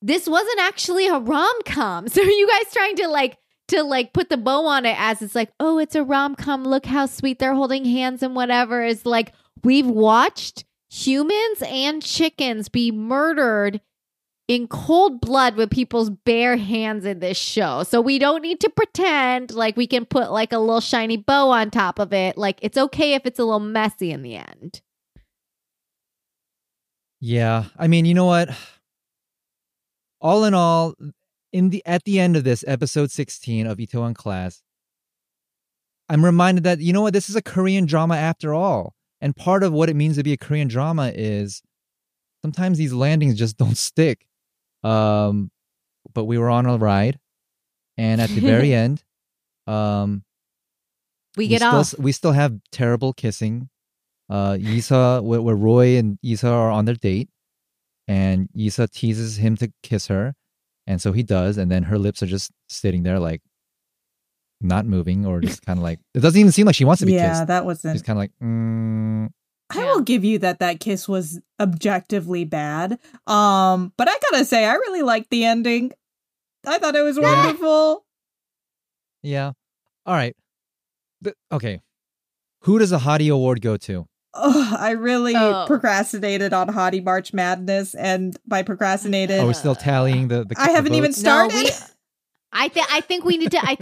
this wasn't actually a rom-com. So are you guys trying to put the bow on it as it's like, oh, it's a rom-com. Look how sweet they're holding hands and whatever. It's like, we've watched humans and chickens be murdered in cold blood with people's bare hands in this show. So we don't need to pretend like we can put like a little shiny bow on top of it. Like, it's okay if it's a little messy in the end. Yeah. I mean, you know what? All in all, at the end of this, episode 16 of Itaewon Class, I'm reminded that, you know what, this is a Korean drama after all. And part of what it means to be a Korean drama is sometimes these landings just don't stick. But we were on a ride. And at the very end, we get off. We still have terrible kissing. Yi-seo, where Roy and Yi-seo are on their date. And Yi-seo teases him to kiss her. And so he does. And then her lips are just sitting there, like, not moving, or just kind of like, it doesn't even seem like she wants to be kissed. Yeah, that wasn't. She's kind of like, I will give you that kiss was objectively bad. But I gotta say, I really liked the ending. I thought it was wonderful. Yeah. All right. Okay. Who does the Hottie Award go to? Oh, I really procrastinated on Hottie March Madness, and by procrastinated, we're still tallying the I haven't even started. No, I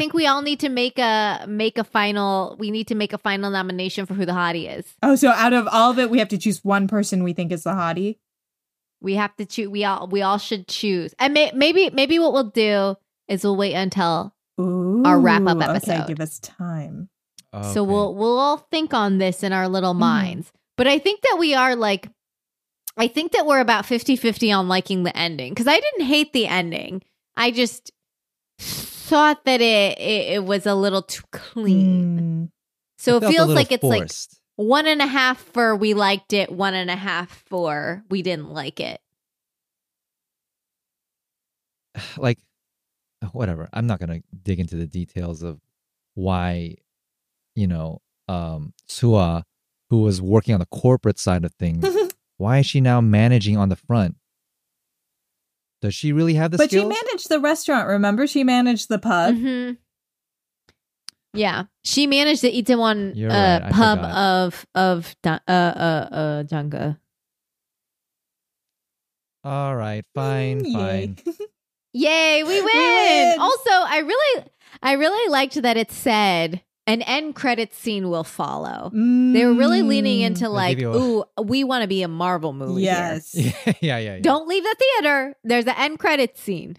think we all need to make a final nomination for who the hottie is. Oh, so out of all of it, we have to choose one person we think is the hottie. We have to choose. We all should choose. And maybe what we'll do is we'll wait until our wrap up episode. Okay, give us time. Okay. So we'll all think on this in our little minds. But I think that we are like, I think that we're about 50-50 on liking the ending. Because I didn't hate the ending. I just thought that it was a little too clean. So it feels like it's forced. Like 1.5 for we liked it, 1.5 for we didn't like it. Like, whatever. I'm not going to dig into the details of why, you know, Soo-ah, who was working on the corporate side of things, why is she now managing on the front? Does she really have the skills? But she managed the restaurant, remember? She managed the pub. Mm-hmm. Yeah. She managed the Itaewon pub of Jangga. All right, fine. Yay, we win! Also, I really liked that it said an end credits scene will follow. They were really leaning into like, we want to be a Marvel movie. Yes. Here. Yeah. Don't leave the theater. There's an end credits scene.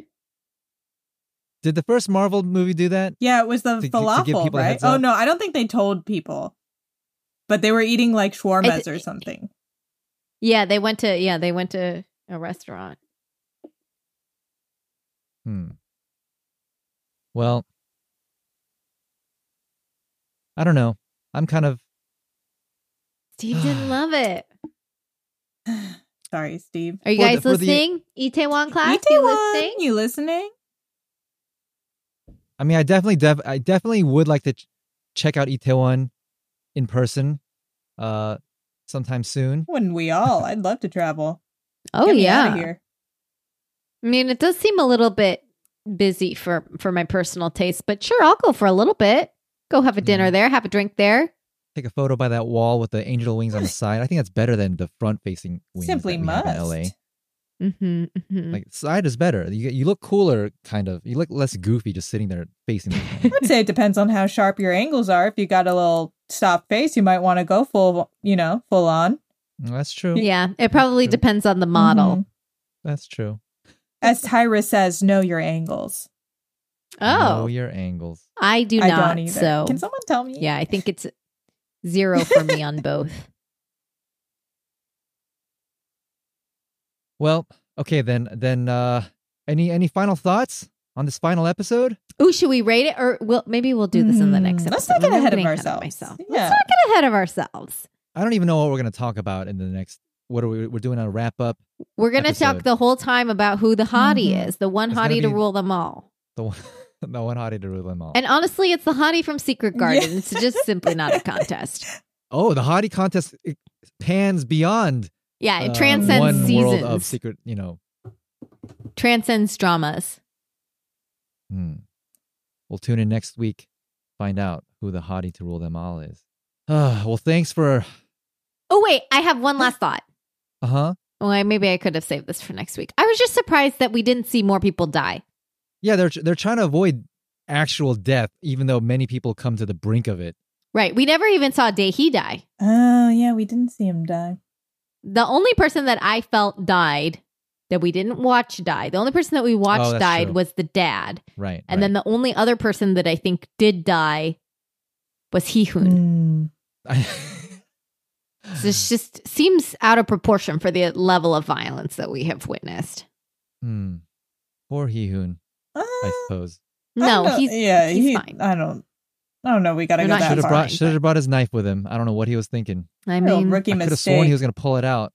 Did the first Marvel movie do that? Yeah, it was the falafel, right? Oh, no, I don't think they told people. But they were eating like shawarmas or something. Yeah, they went to a restaurant. Well, I don't know. I'm kind of... Steve didn't love it. Sorry, Steve. Are you guys listening? Itaewon Class, you listening? I mean, I definitely would like to check out Itaewon in person sometime soon. Wouldn't we all? I'd love to travel. Oh, get me out of here. I mean, it does seem a little bit busy for my personal taste, but sure, I'll go for a little bit. Go have a dinner there, have a drink there. Take a photo by that wall with the angel wings on the side. I think that's better than the front-facing wings. Simply must. In LA. Mm-hmm. Like, side is better. You look cooler, kind of. You look less goofy just sitting there facing the I would say it depends on how sharp your angles are. If you got a little soft face, you might want to go full on. That's true. Yeah, it probably depends on the model. Mm-hmm. That's true. As Tyra says, know your angles. Oh, know your angles. I do not. Don't either. So can someone tell me? Yeah, I think it's 0 for me on both. Well, okay, then Any final thoughts on this final episode? Ooh, should we rate it, or maybe we'll do this in the next episode? Let's not get ahead of ourselves. Yeah. Let's not get ahead of ourselves. I don't even know what we're going to talk about in the next. We're doing a wrap up. We're going to talk the whole time about who the hottie is, the one hottie to rule them all. The one hottie to rule them all. And honestly, it's the hottie from Secret Garden. It's just simply not a contest. Oh, the hottie contest pans beyond. Yeah, it transcends one seasons. World of secret, transcends dramas. We'll tune in next week, find out who the hottie to rule them all is. Well, thanks for. Oh wait, I have one last thought. Uh huh. Well, maybe I could have saved this for next week. I was just surprised that we didn't see more people die. Yeah, they're trying to avoid actual death, even though many people come to the brink of it. Right. We never even saw Daehee die. Oh yeah, we didn't see him die. The only person that I felt died that we didn't watch die. The only person that we watched died was the dad. Right. And then the only other person that I think did die was Hee-hoon. So it just seems out of proportion for the level of violence that we have witnessed. Poor Hee-hoon, I suppose. No, he's fine. I don't know. We gotta go that far. Should have brought his knife with him. I don't know what he was thinking. I mean, rookie mistake. I could have sworn he was going to pull it out.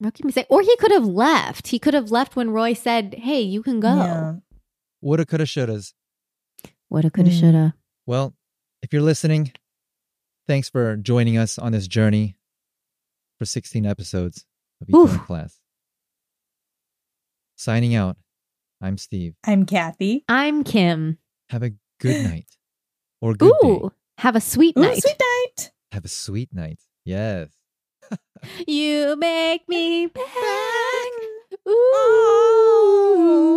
Rookie mistake, or he could have left. He could have left when Roy said, "Hey, you can go." Yeah. Woulda, coulda, shouldas. Woulda, coulda, shoulda. Well, if you're listening, thanks for joining us on this journey for 16 episodes of Itaewon Class. Signing out. I'm Steve. I'm Kathy. I'm Kim. Have a good night. Or good day. Have a sweet night. Sweet night. Have a sweet night. Yes. You make me back. Ooh,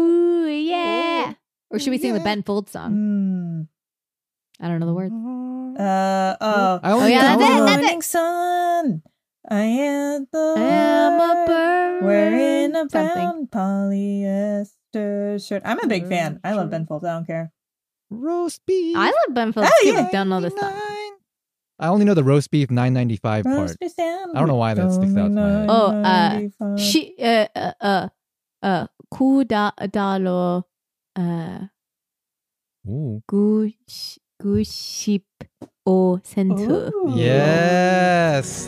oh, yeah. Or should we sing the Ben Folds song? I don't know the word. That's it. Sun. I am a bird. Wearing a brown polyester shirt. I'm a big fan. I love Ben Folds. I don't care. Roast beef. I love Ben Folds too. I don't know this song. I only know the roast beef $9.95 part. I don't know why that sticks out to my head. $9.95 $9.95. Yes.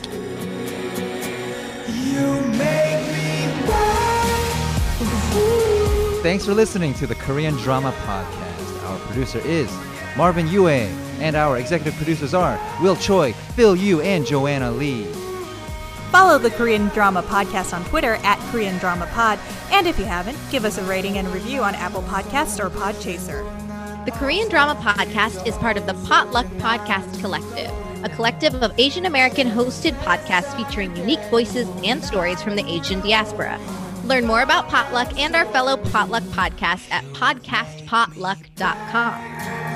Thanks for listening to the Korean Drama Podcast. Our producer is Marvin Yue, and our executive producers are Will Choi, Phil Yu, and Joanna Lee. Follow the Korean Drama Podcast on Twitter @KoreanDramaPod, and if you haven't, give us a rating and review on Apple Podcasts or Podchaser. The Korean Drama Podcast is part of the Potluck Podcast Collective, a collective of Asian American-hosted podcasts featuring unique voices and stories from the Asian diaspora. Learn more about Potluck and our fellow Potluck podcasts at podcastpotluck.com.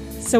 So